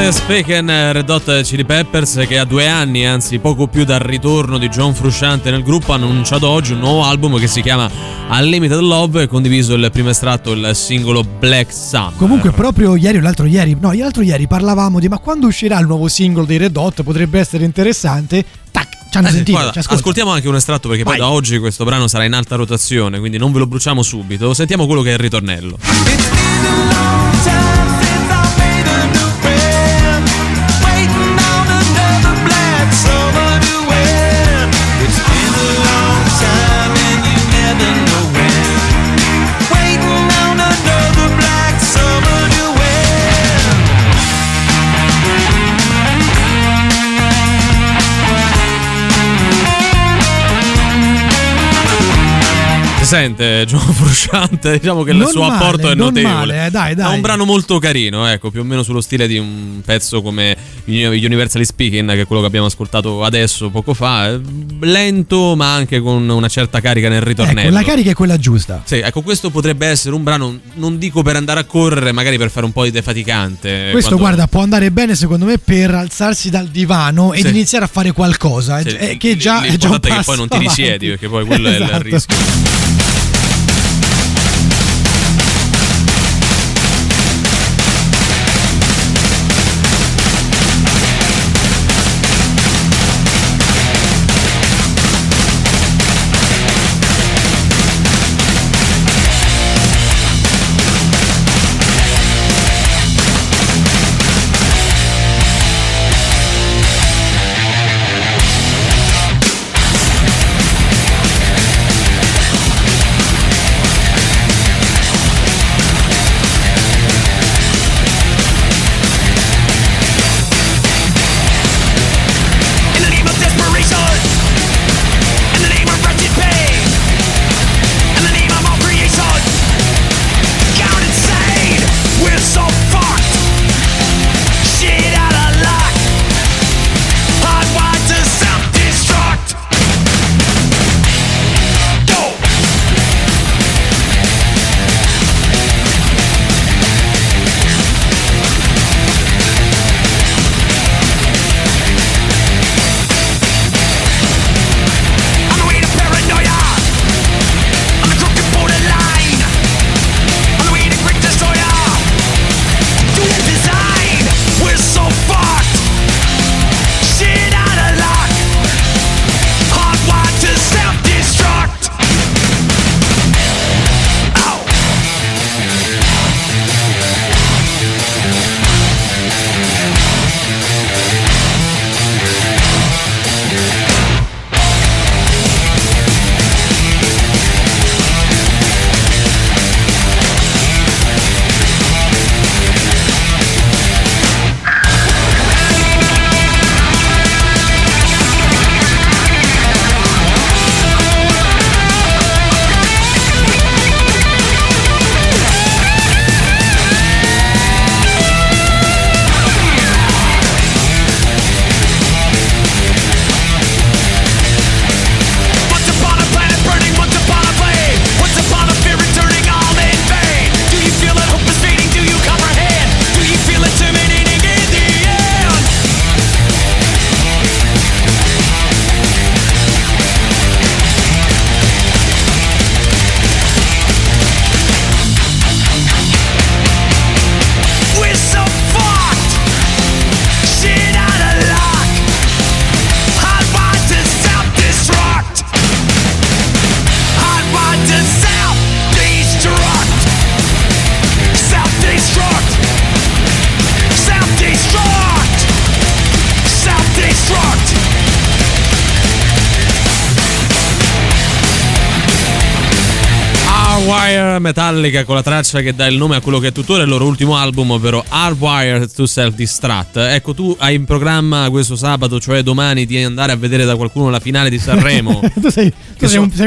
Speaking Red Hot Chili Peppers, che a 2 anni, anzi poco più dal ritorno di John Frusciante nel gruppo, ha annunciato oggi un nuovo album che si chiama Unlimited Love e condiviso il primo estratto, il singolo Black Summer. Comunque proprio ieri o l'altro ieri, no, l'altro ieri parlavamo di ma quando uscirà il nuovo singolo dei Red Hot, potrebbe essere interessante. Ci hanno sentito, guarda, ci ascoltiamo anche un estratto perché poi da oggi questo brano sarà in alta rotazione, quindi non ve lo bruciamo subito, sentiamo quello che è il ritornello. Sente John Frusciante, diciamo che il suo apporto è notevole. Dai. È un brano molto carino, ecco, più o meno sullo stile di un pezzo come Universally Speaking, che è quello che abbiamo ascoltato adesso, poco fa. Lento, ma anche con una certa carica nel ritornello. Ecco, la carica è quella giusta. Sì, ecco, questo potrebbe essere un brano, non dico per andare a correre, magari per fare un po' di defaticante. Questo, guarda, può andare bene, secondo me, per alzarsi dal divano ed iniziare a fare qualcosa. Sì, che già è già un passo che poi non ti risiedi, perché poi quello è il rischio. Metallica con la traccia che dà il nome a quello che è tuttora il loro ultimo album, ovvero Hardwired to Self-Destruct. Ecco, tu hai in programma questo sabato, cioè domani, di andare a vedere da qualcuno la finale di Sanremo. tu sei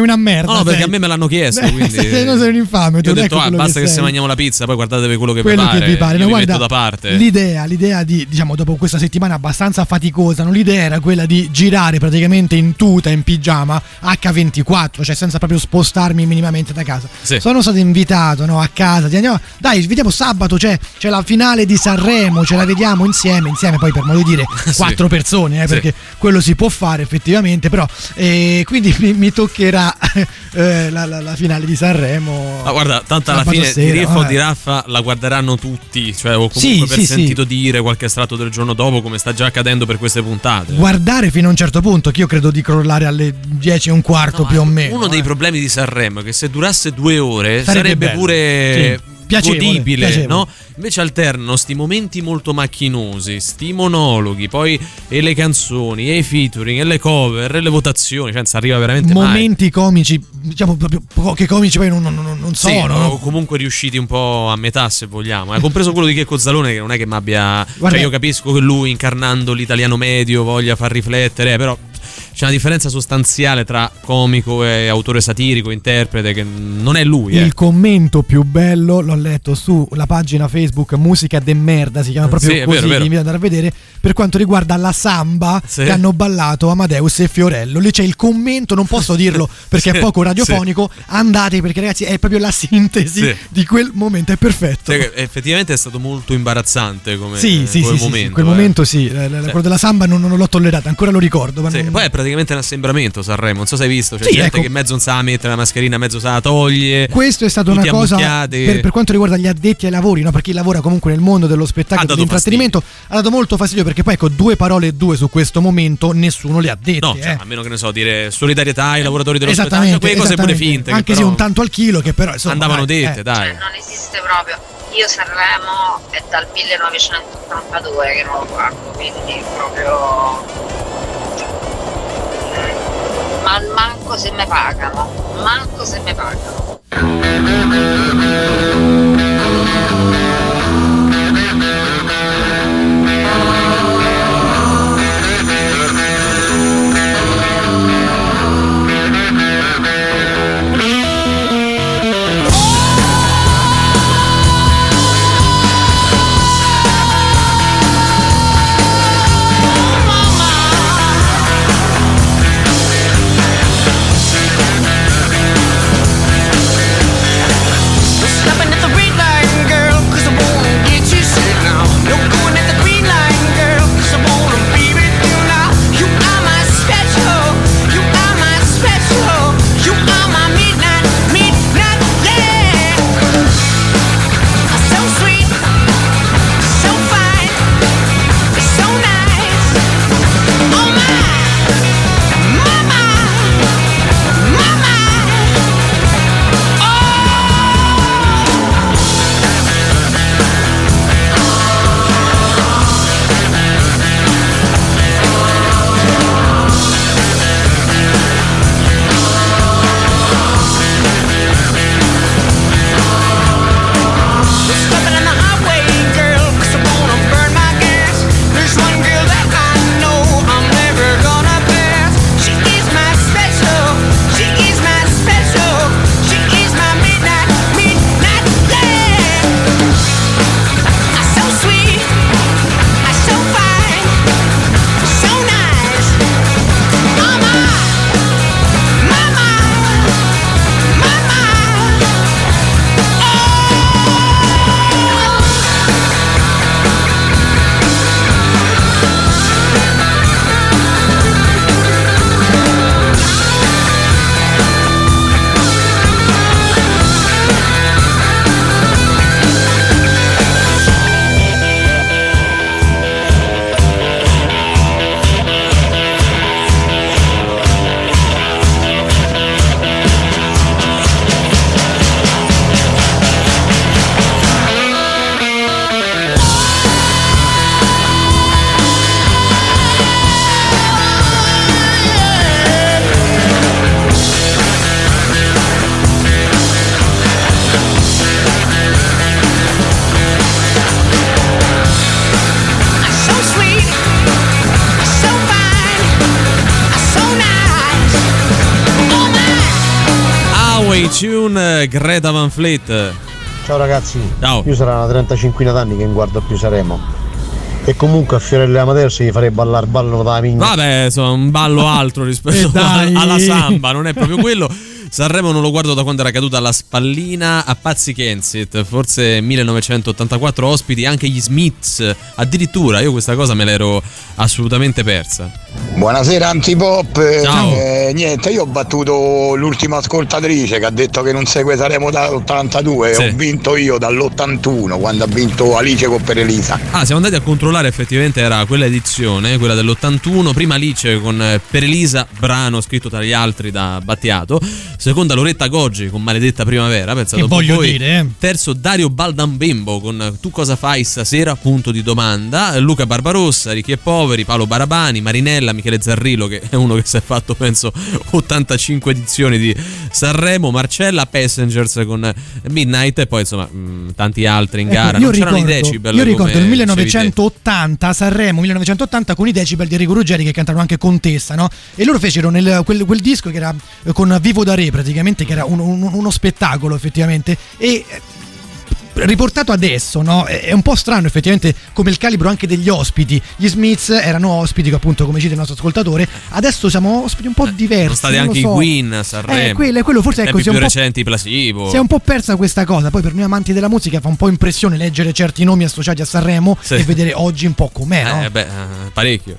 una merda. No, perché a me me l'hanno chiesto, quindi no, sei un infame. Io ho detto basta che se mangiamo la pizza, poi guardatevi quello che vi pare. Io guarda, metto da parte. L'idea di, diciamo, dopo questa settimana abbastanza faticosa, non, l'idea era quella di girare praticamente in tuta, in pigiama, H24, cioè senza proprio spostarmi minimamente da casa. Sì. sì. Sono stato invitato, no, a casa, ti andiamo, dai, vediamo sabato, c'è la finale di Sanremo, ce la vediamo insieme, poi per modo di dire quattro persone, perché quello si può fare effettivamente, però quindi mi toccherà la finale di Sanremo. Ma guarda, tanto alla fine sera, di Riffo di Raffa la guarderanno tutti, cioè, o comunque sentito dire qualche estratto del giorno dopo, come sta già accadendo per queste puntate. Guardare fino a un certo punto, che io credo di crollare alle 10:15 più o meno. Uno dei problemi di Sanremo è che se durasse 2 ore sarebbe bello, pure godibile, no? Invece alternano sti momenti molto macchinosi, sti monologhi, poi e le canzoni, e i featuring, e le cover, e le votazioni, cioè non si arriva veramente momenti mai. Comici, diciamo proprio pochi comici, poi non sono, no? Comunque riusciti un po' a metà, se vogliamo, compreso quello di Checco Zalone, che non è che mi abbia, guarda, cioè io capisco che lui, incarnando l'italiano medio, voglia far riflettere, però c'è una differenza sostanziale tra comico e autore satirico, interprete, che non è lui. Il commento più bello l'ho letto sulla pagina Facebook Musica de Merda, si chiama proprio così, vero. Devi andare a vedere, per quanto riguarda la samba che hanno ballato Amadeus e Fiorello. Lì c'è il commento, non posso dirlo perché è poco radiofonico, andate, perché ragazzi è proprio la sintesi di quel momento, è perfetto. Effettivamente è stato molto imbarazzante come momento. Quel momento quello della samba non l'ho tollerata, ancora lo ricordo, ma non... Poi è praticamente un assembramento Sanremo, non so se hai visto, c'è gente che mezzo non sa mettere la mascherina, mezzo sa la toglie. Questo è stata una cosa per quanto riguarda gli addetti ai lavori, no? Per chi lavora comunque nel mondo dello spettacolo, dell'intrattenimento, ha dato molto fastidio, perché poi due parole e due su questo momento nessuno le ha dette. No, a meno che ne so, dire solidarietà ai lavoratori dello spettacolo, quelle cose pure finte, anche se un tanto al chilo, che però insomma, andavano dette, dai. Cioè, non esiste proprio. Io Sanremo è dal 1982 che non lo guardo, quindi proprio... Ma manco se me pagano, Greta Van Fleet. Ciao ragazzi. Ciao. Io sarà una 35ina d'anni che non guardo più Sanremo, e comunque a Fiorello e Amadeus gli farei ballare ballo da minchia. Vabbè, insomma, un ballo altro rispetto alla samba, non è proprio quello. Sanremo non lo guardo da quando era caduta la spallina a pazzi Kensit, forse 1984, ospiti anche gli Smiths addirittura, io questa cosa me l'ero assolutamente persa. Buonasera Antipop. Niente, io ho battuto l'ultima ascoltatrice che ha detto che non segue Sanremo dall'82, sì. Ho vinto io dall'81 quando ha vinto Alice con Perelisa. Ah, siamo andati a controllare, effettivamente era quella edizione, quella dell'81, prima Alice con Perelisa, brano scritto tra gli altri da Battiato, seconda Loretta Goggi con Maledetta Primavera, pensate un po', poi dire. Terzo Dario Baldambembo con Tu cosa fai stasera? Punto di domanda. Luca Barbarossa, Ricchi e Poveri, Paolo Barabani, Marinella, Michele Zarrillo, che è uno che si è fatto penso 85 edizioni di Sanremo, Marcella, Passengers con Midnight e poi insomma tanti altri in gara. Io non ricordo, c'erano i Decibel. Io ricordo il 1980, Sanremo 1980 con i Decibel di Enrico Ruggeri che cantarono anche Contessa, no? E loro fecero quel disco che era con Vivo da Re praticamente, che era uno spettacolo effettivamente, e riportato adesso, no? È un po' strano effettivamente come il calibro anche degli ospiti. Gli Smiths erano ospiti appunto, come dice il nostro ascoltatore, adesso siamo ospiti un po' diversi. Sono stati anche i Queen a Sanremo, quello forse è così, più recenti Placebo. Si è un po' persa questa cosa. Poi per noi amanti della musica fa un po' impressione leggere certi nomi associati a Sanremo, sì, e vedere oggi un po' com'è, no? Beh, parecchio.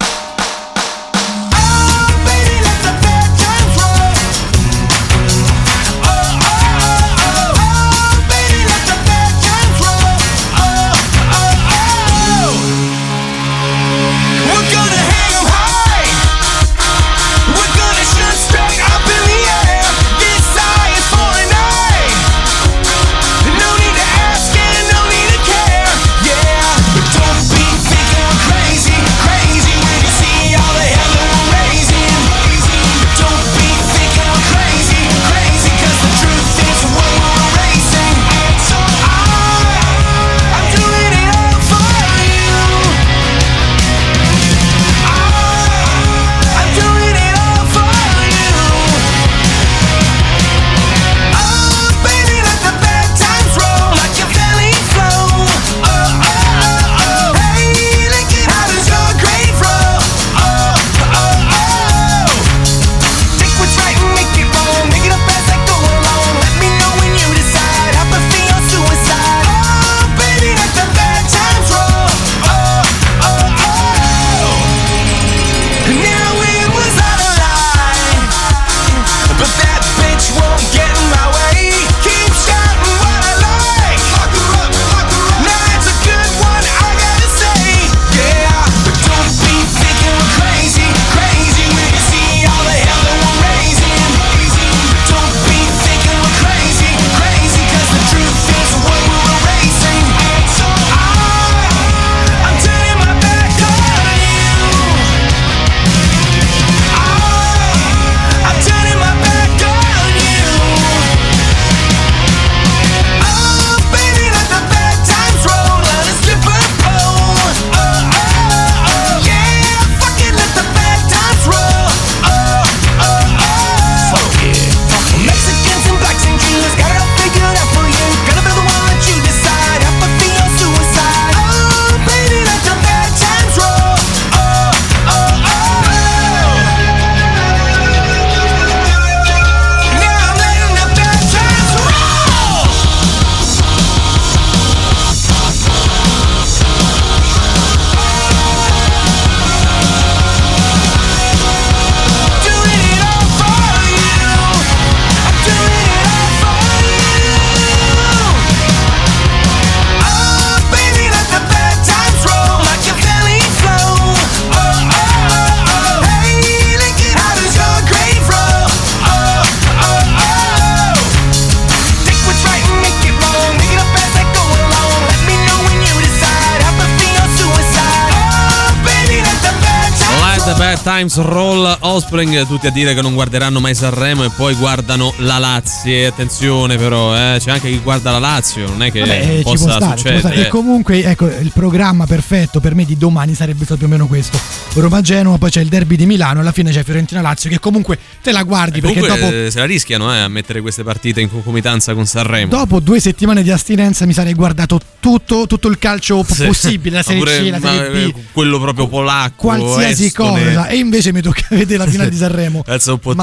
Times Roll, Ospring, tutti a dire che non guarderanno mai Sanremo e poi guardano la Lazio. Attenzione però, c'è anche chi guarda la Lazio, non è che vabbè, possa stare, succedere. E comunque ecco, il programma perfetto per me di domani sarebbe stato più o meno questo: Roma-Genova, poi c'è il derby di Milano, alla fine c'è Fiorentina-Lazio, che comunque te la guardi comunque, perché dopo se la rischiano a mettere queste partite in concomitanza con Sanremo. Dopo 2 settimane di astinenza mi sarei guardato tutto il calcio possibile, la Serie C, la Serie B, quello proprio polacco, qualsiasi cosa. e invece mi tocca vedere la finale di Sanremo.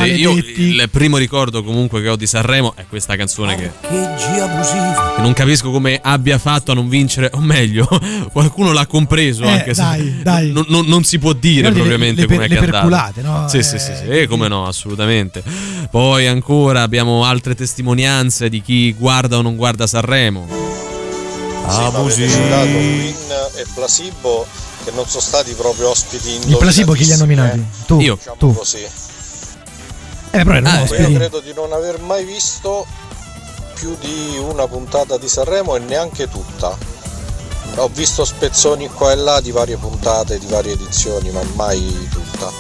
Io il primo ricordo comunque che ho di Sanremo è questa canzone che non capisco come abbia fatto a non vincere, o meglio qualcuno l'ha compreso, anche dai. Non si può dire propriamente come è andata, no? Sì. Come no, assolutamente. Poi ancora abbiamo altre testimonianze di chi guarda o non guarda Sanremo. Avete citato Queen e Placebo, che non sono stati proprio ospiti in Placebo chi li ha nominati? Io diciamo tu. Così. Però io credo di non aver mai visto più di una puntata di Sanremo e neanche tutta. Ho visto spezzoni qua e là di varie puntate, di varie edizioni, ma mai tutta.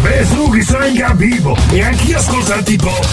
Beh, su chi sono in capivo e anch'io ascolto Antipop.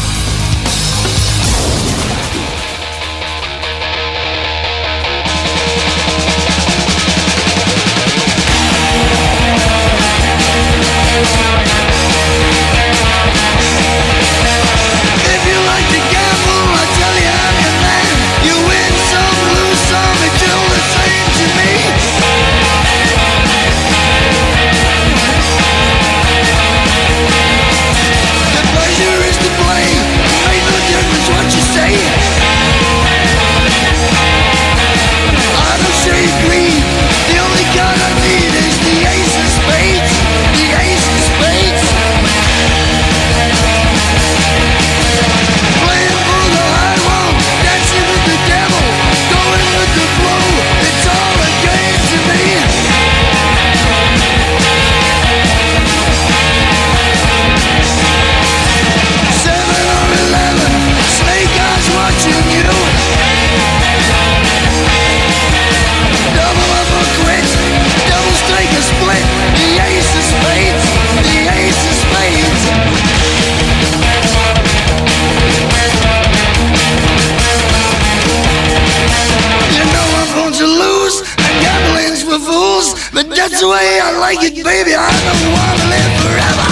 That's the way I like it, baby. I don't want to live forever.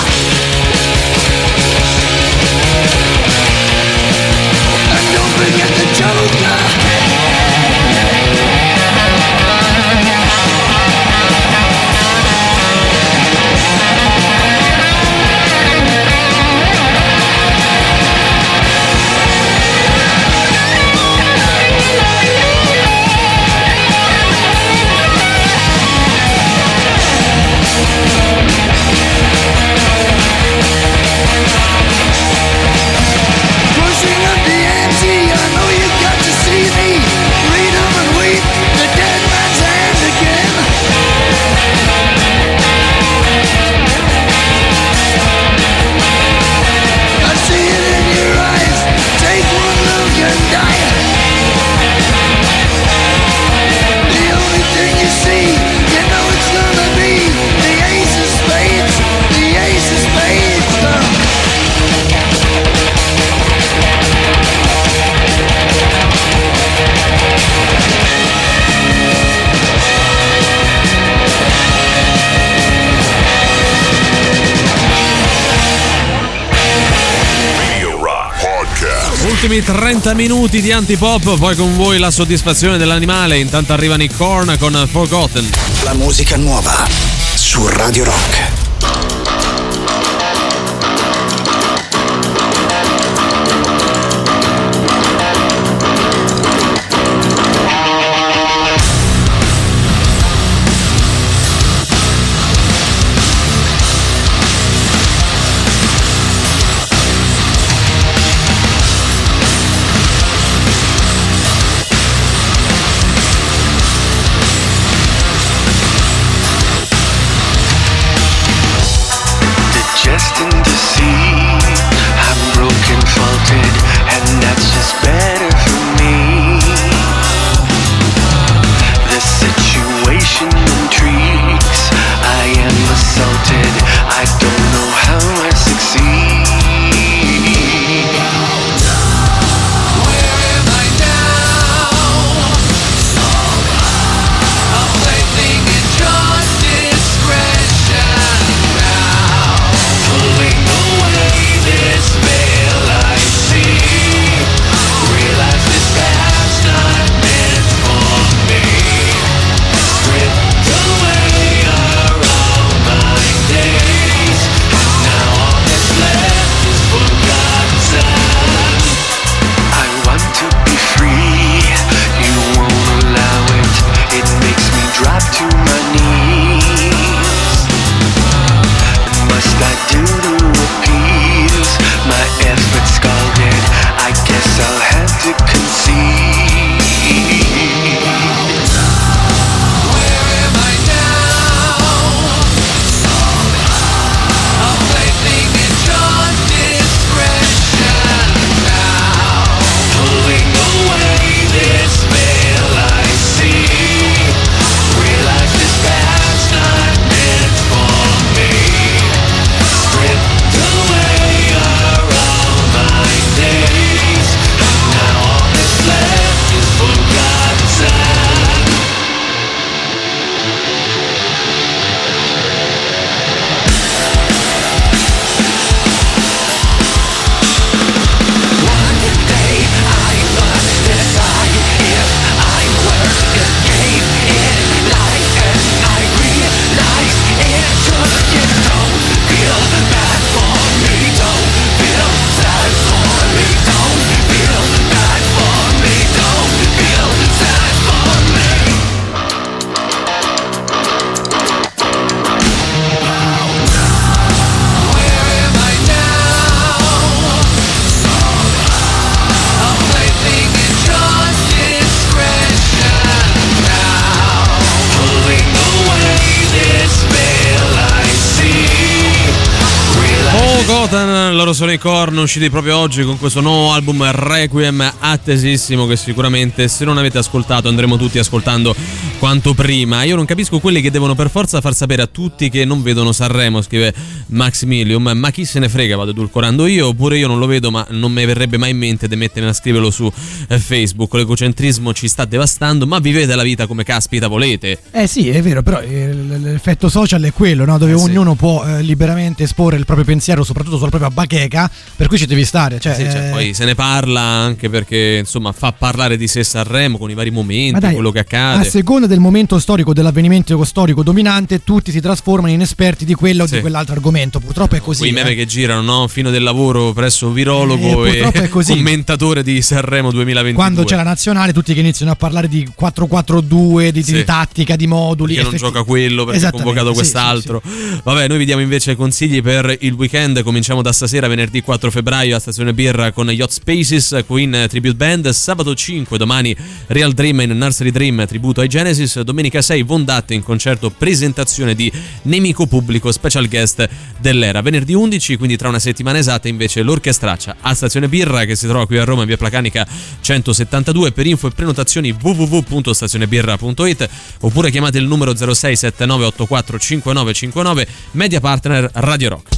And don't forget the Joker. Ultimi 30 minuti di Antipop, poi con voi la soddisfazione dell'animale. Intanto arrivano i Korn con Forgotten. La musica nuova su Radio Rock. loro sono i Korn, usciti proprio oggi con questo nuovo album Requiem, attesissimo, che sicuramente se non avete ascoltato andremo tutti ascoltando quanto prima. Io non capisco quelli che devono per forza far sapere a tutti che non vedono Sanremo, scrive Maximilium, ma chi se ne frega, vado edulcorando io, oppure io non lo vedo ma non mi verrebbe mai in mente di mettermi a scriverlo su Facebook. L'ecocentrismo ci sta devastando, ma vivete la vita come caspita volete. Eh sì, è vero, però l'effetto social è quello, no? Dove ognuno può liberamente esporre il proprio pensiero, soprattutto sulla propria bacheca, per cui ci devi stare, cioè, poi se ne parla anche perché insomma fa parlare di sé Sanremo con i vari momenti, dai, quello che accade. A seconda del momento storico, dell'avvenimento storico dominante, tutti si trasformano in esperti di quello o di quell'altro argomento, purtroppo è così. Quei meme che girano, no? Fino del lavoro presso virologo e commentatore di Sanremo 2022. Quando c'è la nazionale, tutti che iniziano a parlare di 4-4-2, di tattica, di moduli, perché non gioca quello, perché ha convocato quest'altro. Sì. Vabbè, noi vi diamo invece consigli per il weekend. Cominciamo da stasera, venerdì 4 febbraio a Stazione Birra con Yacht Spaces, Queen Tribute Band. Sabato 5 domani Real Dream in Nursery Dream, tributo ai Genesis. Domenica 6 Von Datte in concerto, presentazione di Nemico Pubblico, special guest dell'era. Venerdì 11, quindi tra una settimana esatta, invece l'orchestraccia a Stazione Birra, che si trova qui a Roma in via Placanica 172. Per info e prenotazioni www.stazionebirra.it oppure chiamate il numero 06 79 84 59 59. Media partner Radio Rock.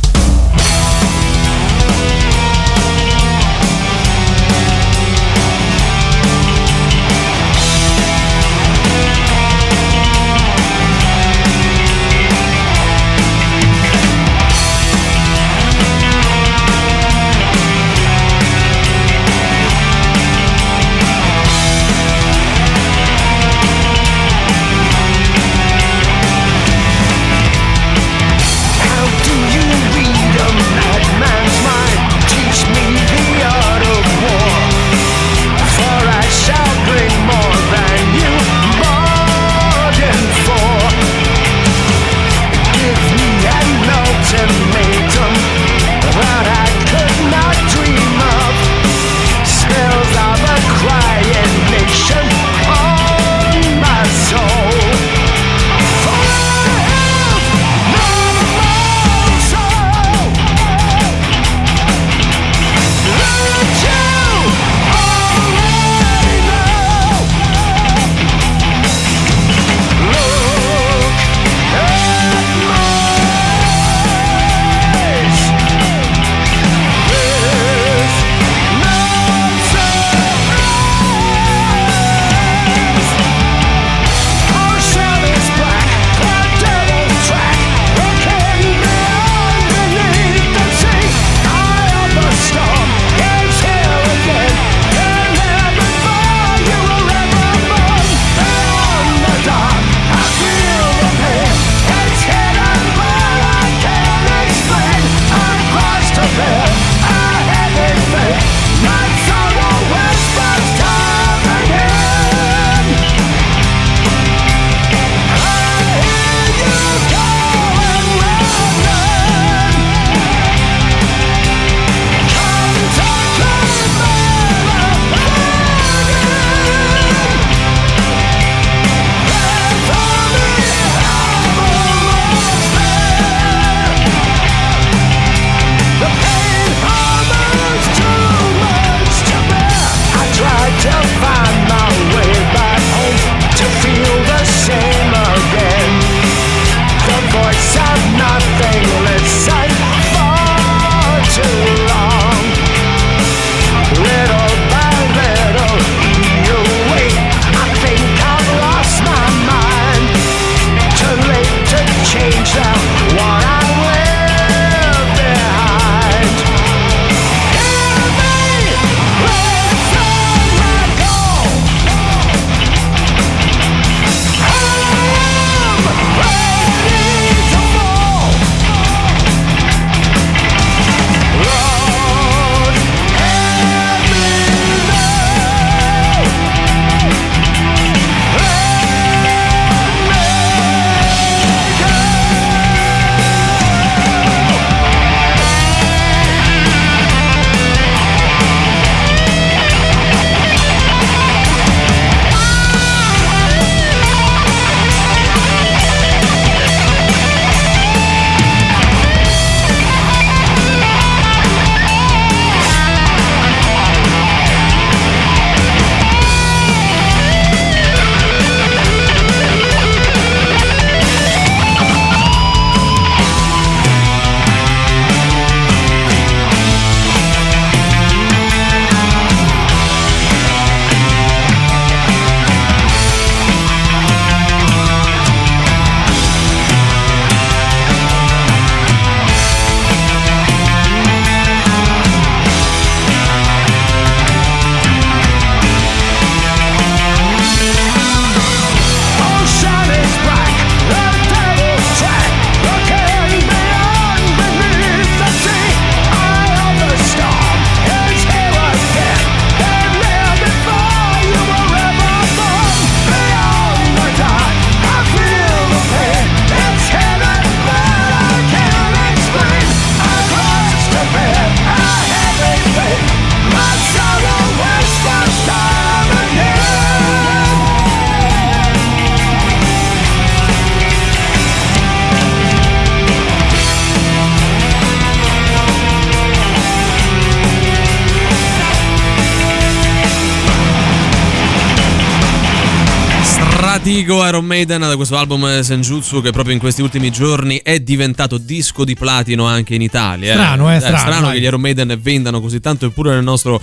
Dico Iron Maiden da questo album Senjutsu, che proprio in questi ultimi giorni è diventato disco di platino anche in Italia. Strano, strano che gli Iron Maiden vendano così tanto eppure nel nostro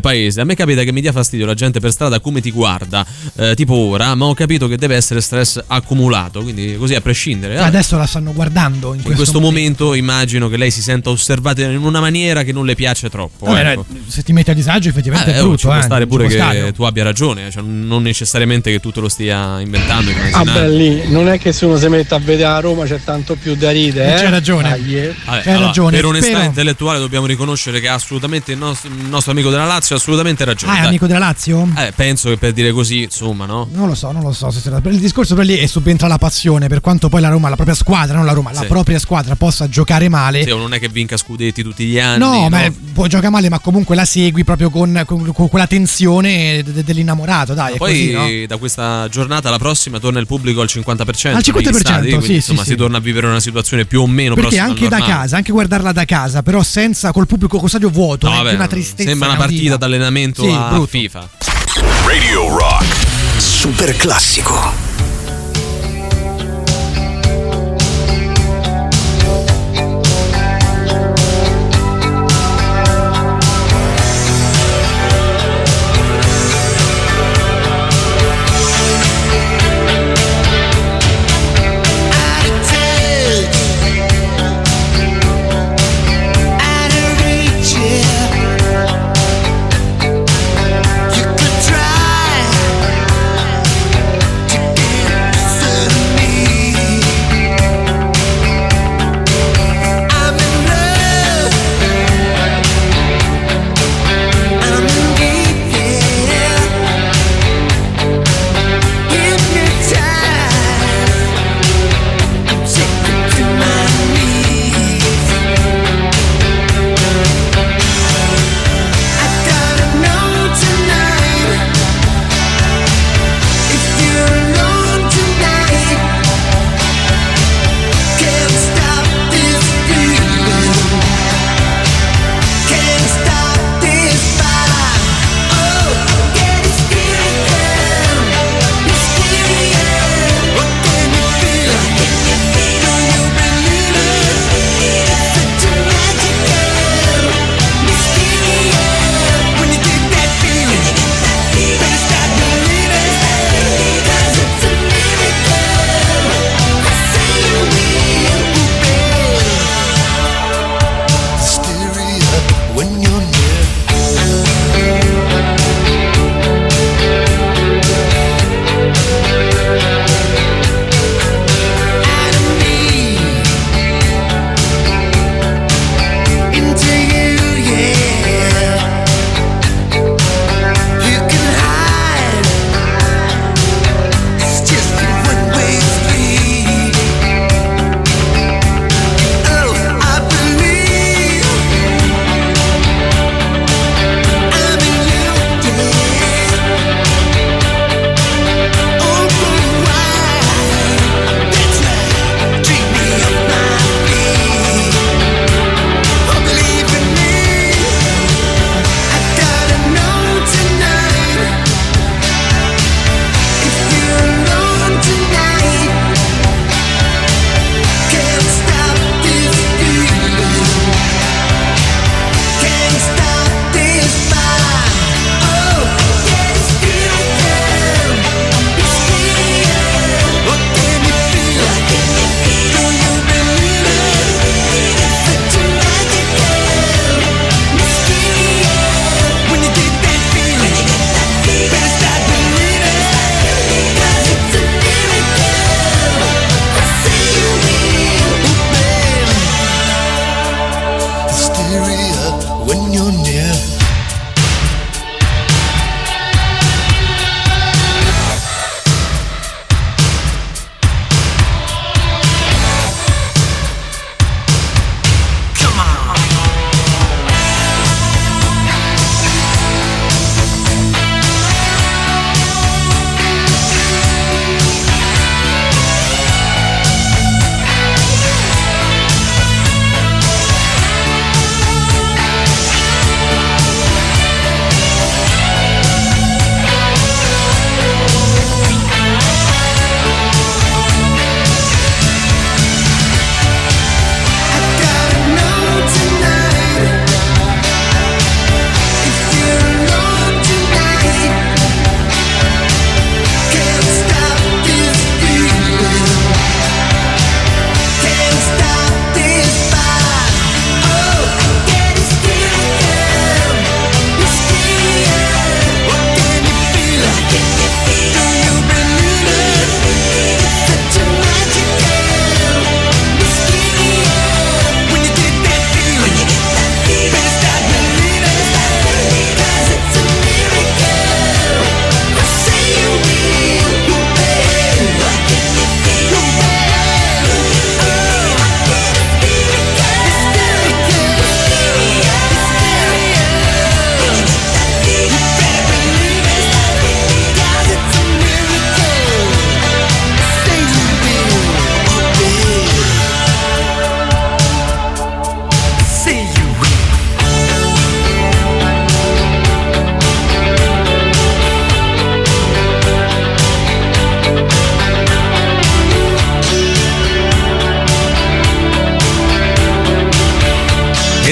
paese. A me capita che mi dia fastidio la gente per strada come ti guarda, tipo ora, ma ho capito che deve essere stress accumulato, quindi così a prescindere. Ma adesso la stanno guardando in questo momento. Immagino che lei si senta osservata in una maniera che non le piace troppo. Vabbè, ecco. Se ti metti a disagio effettivamente è brutto. Ci può stare pure che tu abbia ragione, cioè, non necessariamente che tu te lo stia inventando. Beh, lì non è che se uno si mette a vedere a Roma c'è tanto più da ridere. C'è ragione. Vabbè, c'è ragione. Per onestà intellettuale dobbiamo riconoscere che assolutamente il nostro amico della Lazio ha assolutamente ragione. È amico della Lazio? Penso che per dire così, insomma, no? Non lo so. Il discorso per lì è subentra la passione, per quanto poi la Roma, la propria squadra, non la Roma, la propria squadra possa giocare male. Sì, non è che vinca scudetti tutti gli anni. No, ma può giocare male, ma comunque la segui proprio con quella tensione dell'innamorato, dai. Poi così, no? Da questa giornata alla prossima torna il pubblico al 50%. Al 50%, stati, quindi, sì. Insomma, sì, si torna a vivere una situazione più o meno prossima. Perché anche da casa, anche guardarla da casa, però senza, col pubblico stadio vuoto, no, una tristezza. Sembra una partita d'allenamento a FIFA. Radio Rock Super Classico.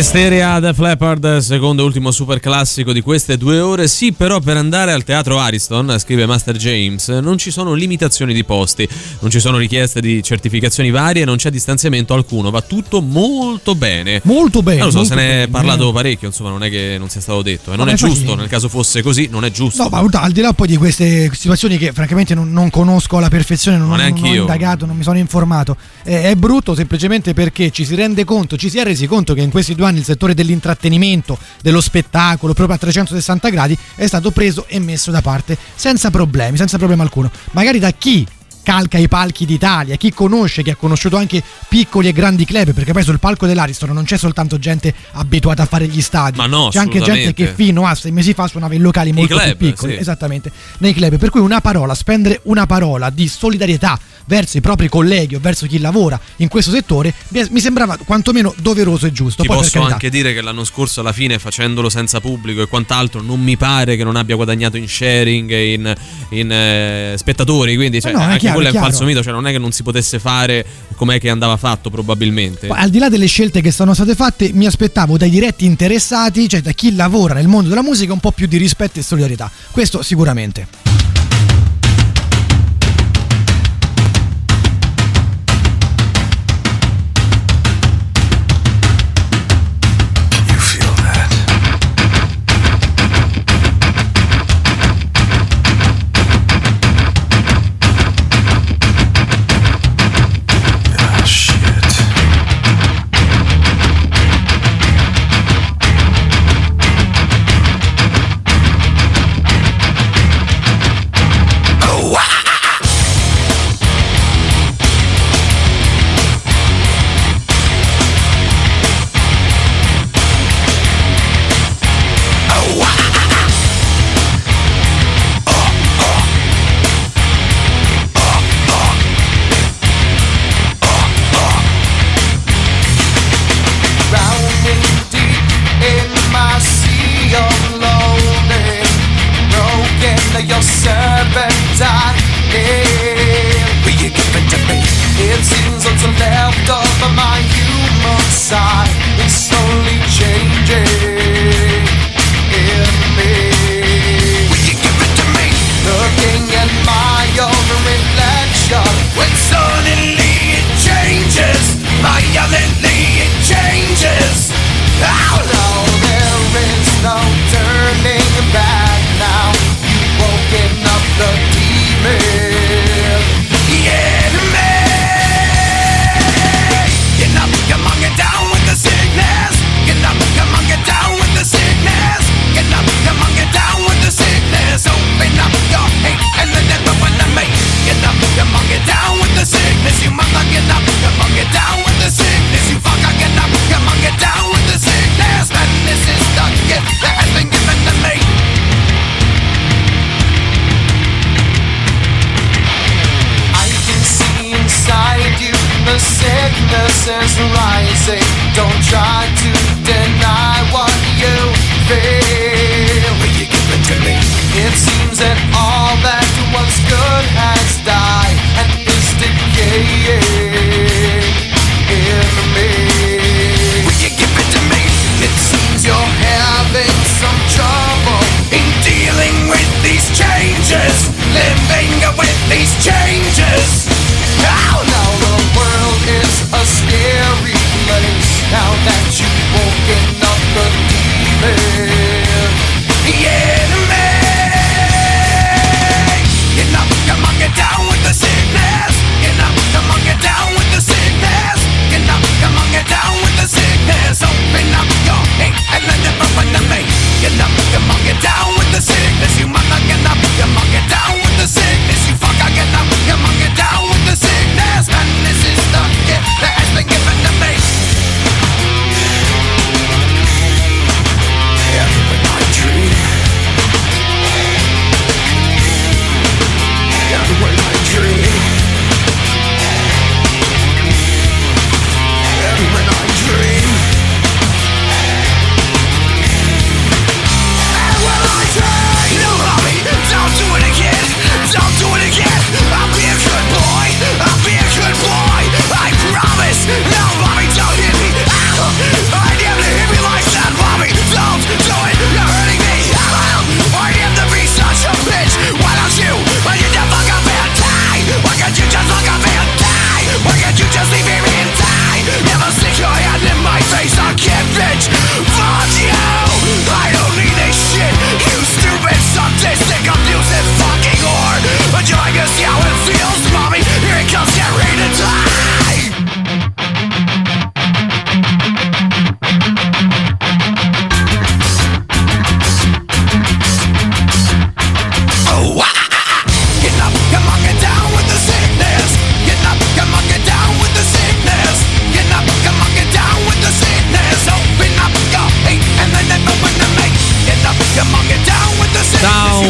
Isteria, Def Leppard, secondo e ultimo super classico di queste 2 ore. Sì, però per andare al teatro Ariston, scrive Master James, non ci sono limitazioni di posti, non ci sono richieste di certificazioni varie, non c'è distanziamento alcuno, va tutto molto bene. Molto bene. Non lo so, se ne è parlato parecchio, insomma, non è che non sia stato detto. E non è giusto, nel caso fosse così, non è giusto. No, ma al di là poi di queste situazioni che francamente non conosco alla perfezione, non ho indagato, non mi sono informato. È brutto semplicemente perché ci si è resi conto che in questi 2 anni il settore dell'intrattenimento, dello spettacolo, proprio a 360 gradi, è stato preso e messo da parte senza problema alcuno, magari da chi calca i palchi d'Italia, chi conosce, che ha conosciuto anche piccoli e grandi club, perché poi sul palco dell'Ariston non c'è soltanto gente abituata a fare gli stadi, ma no, c'è anche gente che fino a 6 mesi fa suonava in locali molto più piccoli, sì. Esattamente, nei club, per cui spendere una parola di solidarietà verso i propri colleghi o verso chi lavora in questo settore mi sembrava quantomeno doveroso e giusto. Ti posso anche dire che l'anno scorso alla fine, facendolo senza pubblico e quant'altro, non mi pare che non abbia guadagnato in sharing e in spettatori, quindi cioè, no, anche quello è un falso mito, cioè non è che non si potesse fare com'è che andava fatto probabilmente. Al di là delle scelte che sono state fatte, mi aspettavo dai diretti interessati, cioè da chi lavora nel mondo della musica, un po' più di rispetto e solidarietà, questo sicuramente.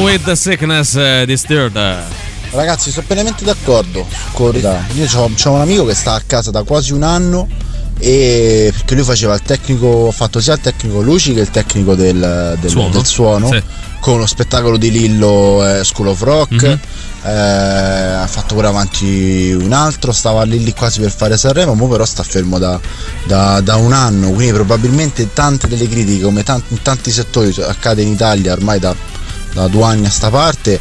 with the sickness disturbed. Ragazzi, sono pienamente d'accordo con Rita. Io c'ho un amico che sta a casa da quasi un anno, e perché lui faceva il tecnico, ha fatto sia il tecnico luci che il tecnico del suono sì. Con lo spettacolo di Lillo, School of Rock, mm-hmm. Ha fatto pure avanti un altro, stava lì quasi per fare Sanremo, mo però sta fermo da un anno, quindi probabilmente tante delle critiche, come in tanti settori accade in Italia ormai da 2 anni a sta parte,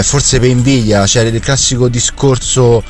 forse per invidia, cioè il classico discorso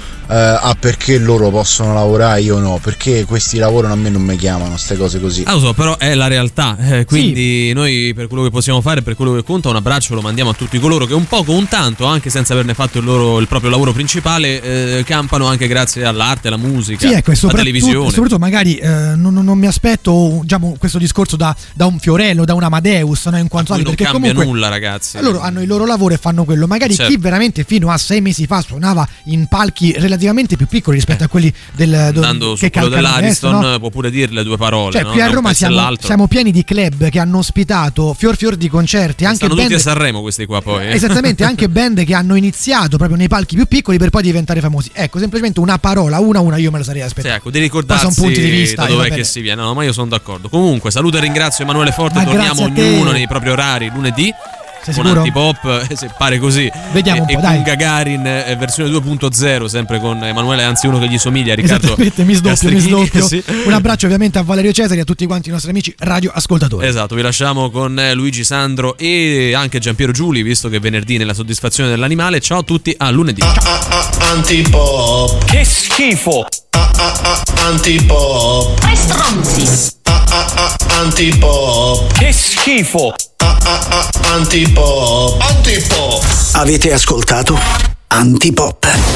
perché loro possono lavorare, io no, perché questi lavorano, a me non mi chiamano, queste cose così. Lo so, però è la realtà, quindi sì. Noi per quello che possiamo fare, per quello che conta, un abbraccio lo mandiamo a tutti coloro che un poco, un tanto, anche senza averne fatto il proprio lavoro principale, campano anche grazie all'arte, alla musica, sì, ecco, alla televisione. Soprattutto magari non mi aspetto, diciamo, questo discorso da un Fiorello, da un Amadeus, no? In quanto a non cambia comunque nulla, ragazzi. Loro hanno il loro lavoro e fanno quello. Magari certo. Chi veramente fino a 6 mesi fa suonava in palchi relativamente più piccoli rispetto a quelli andando su quello dell'Ariston, no? Può pure dirle 2 parole, cioè, no? Qui a Roma siamo pieni di club che hanno ospitato fior di concerti, anche stanno band, tutti a Sanremo questi qua poi. Esattamente, anche band che hanno iniziato proprio nei palchi più piccoli per poi diventare famosi. Ecco, semplicemente una parola, una io me la sarei aspettato, sì, ecco, di ricordarsi poi sono punti di vista, da dov'è che si viene, no, ma io sono d'accordo. Comunque saluto e ringrazio Emanuele Forte, torniamo ognuno nei propri orari lunedì. Sei con sicuro? Antipop, se pare così. Vediamo un po', dai. Con Gagarin versione 2.0, sempre con Emanuele, anzi uno che gli somiglia, Riccardo Castrichini. Sì. Un abbraccio ovviamente a Valerio Cesari e a tutti quanti i nostri amici radioascoltatori. Esatto, vi lasciamo con Luigi Sandro e anche Giampiero Giuli, visto che venerdì nella soddisfazione dell'animale. Ciao a tutti, a lunedì. Antipop. Che schifo. Antipop. Che stronzi. Antipop. Che schifo. Antipop. Avete ascoltato Antipop.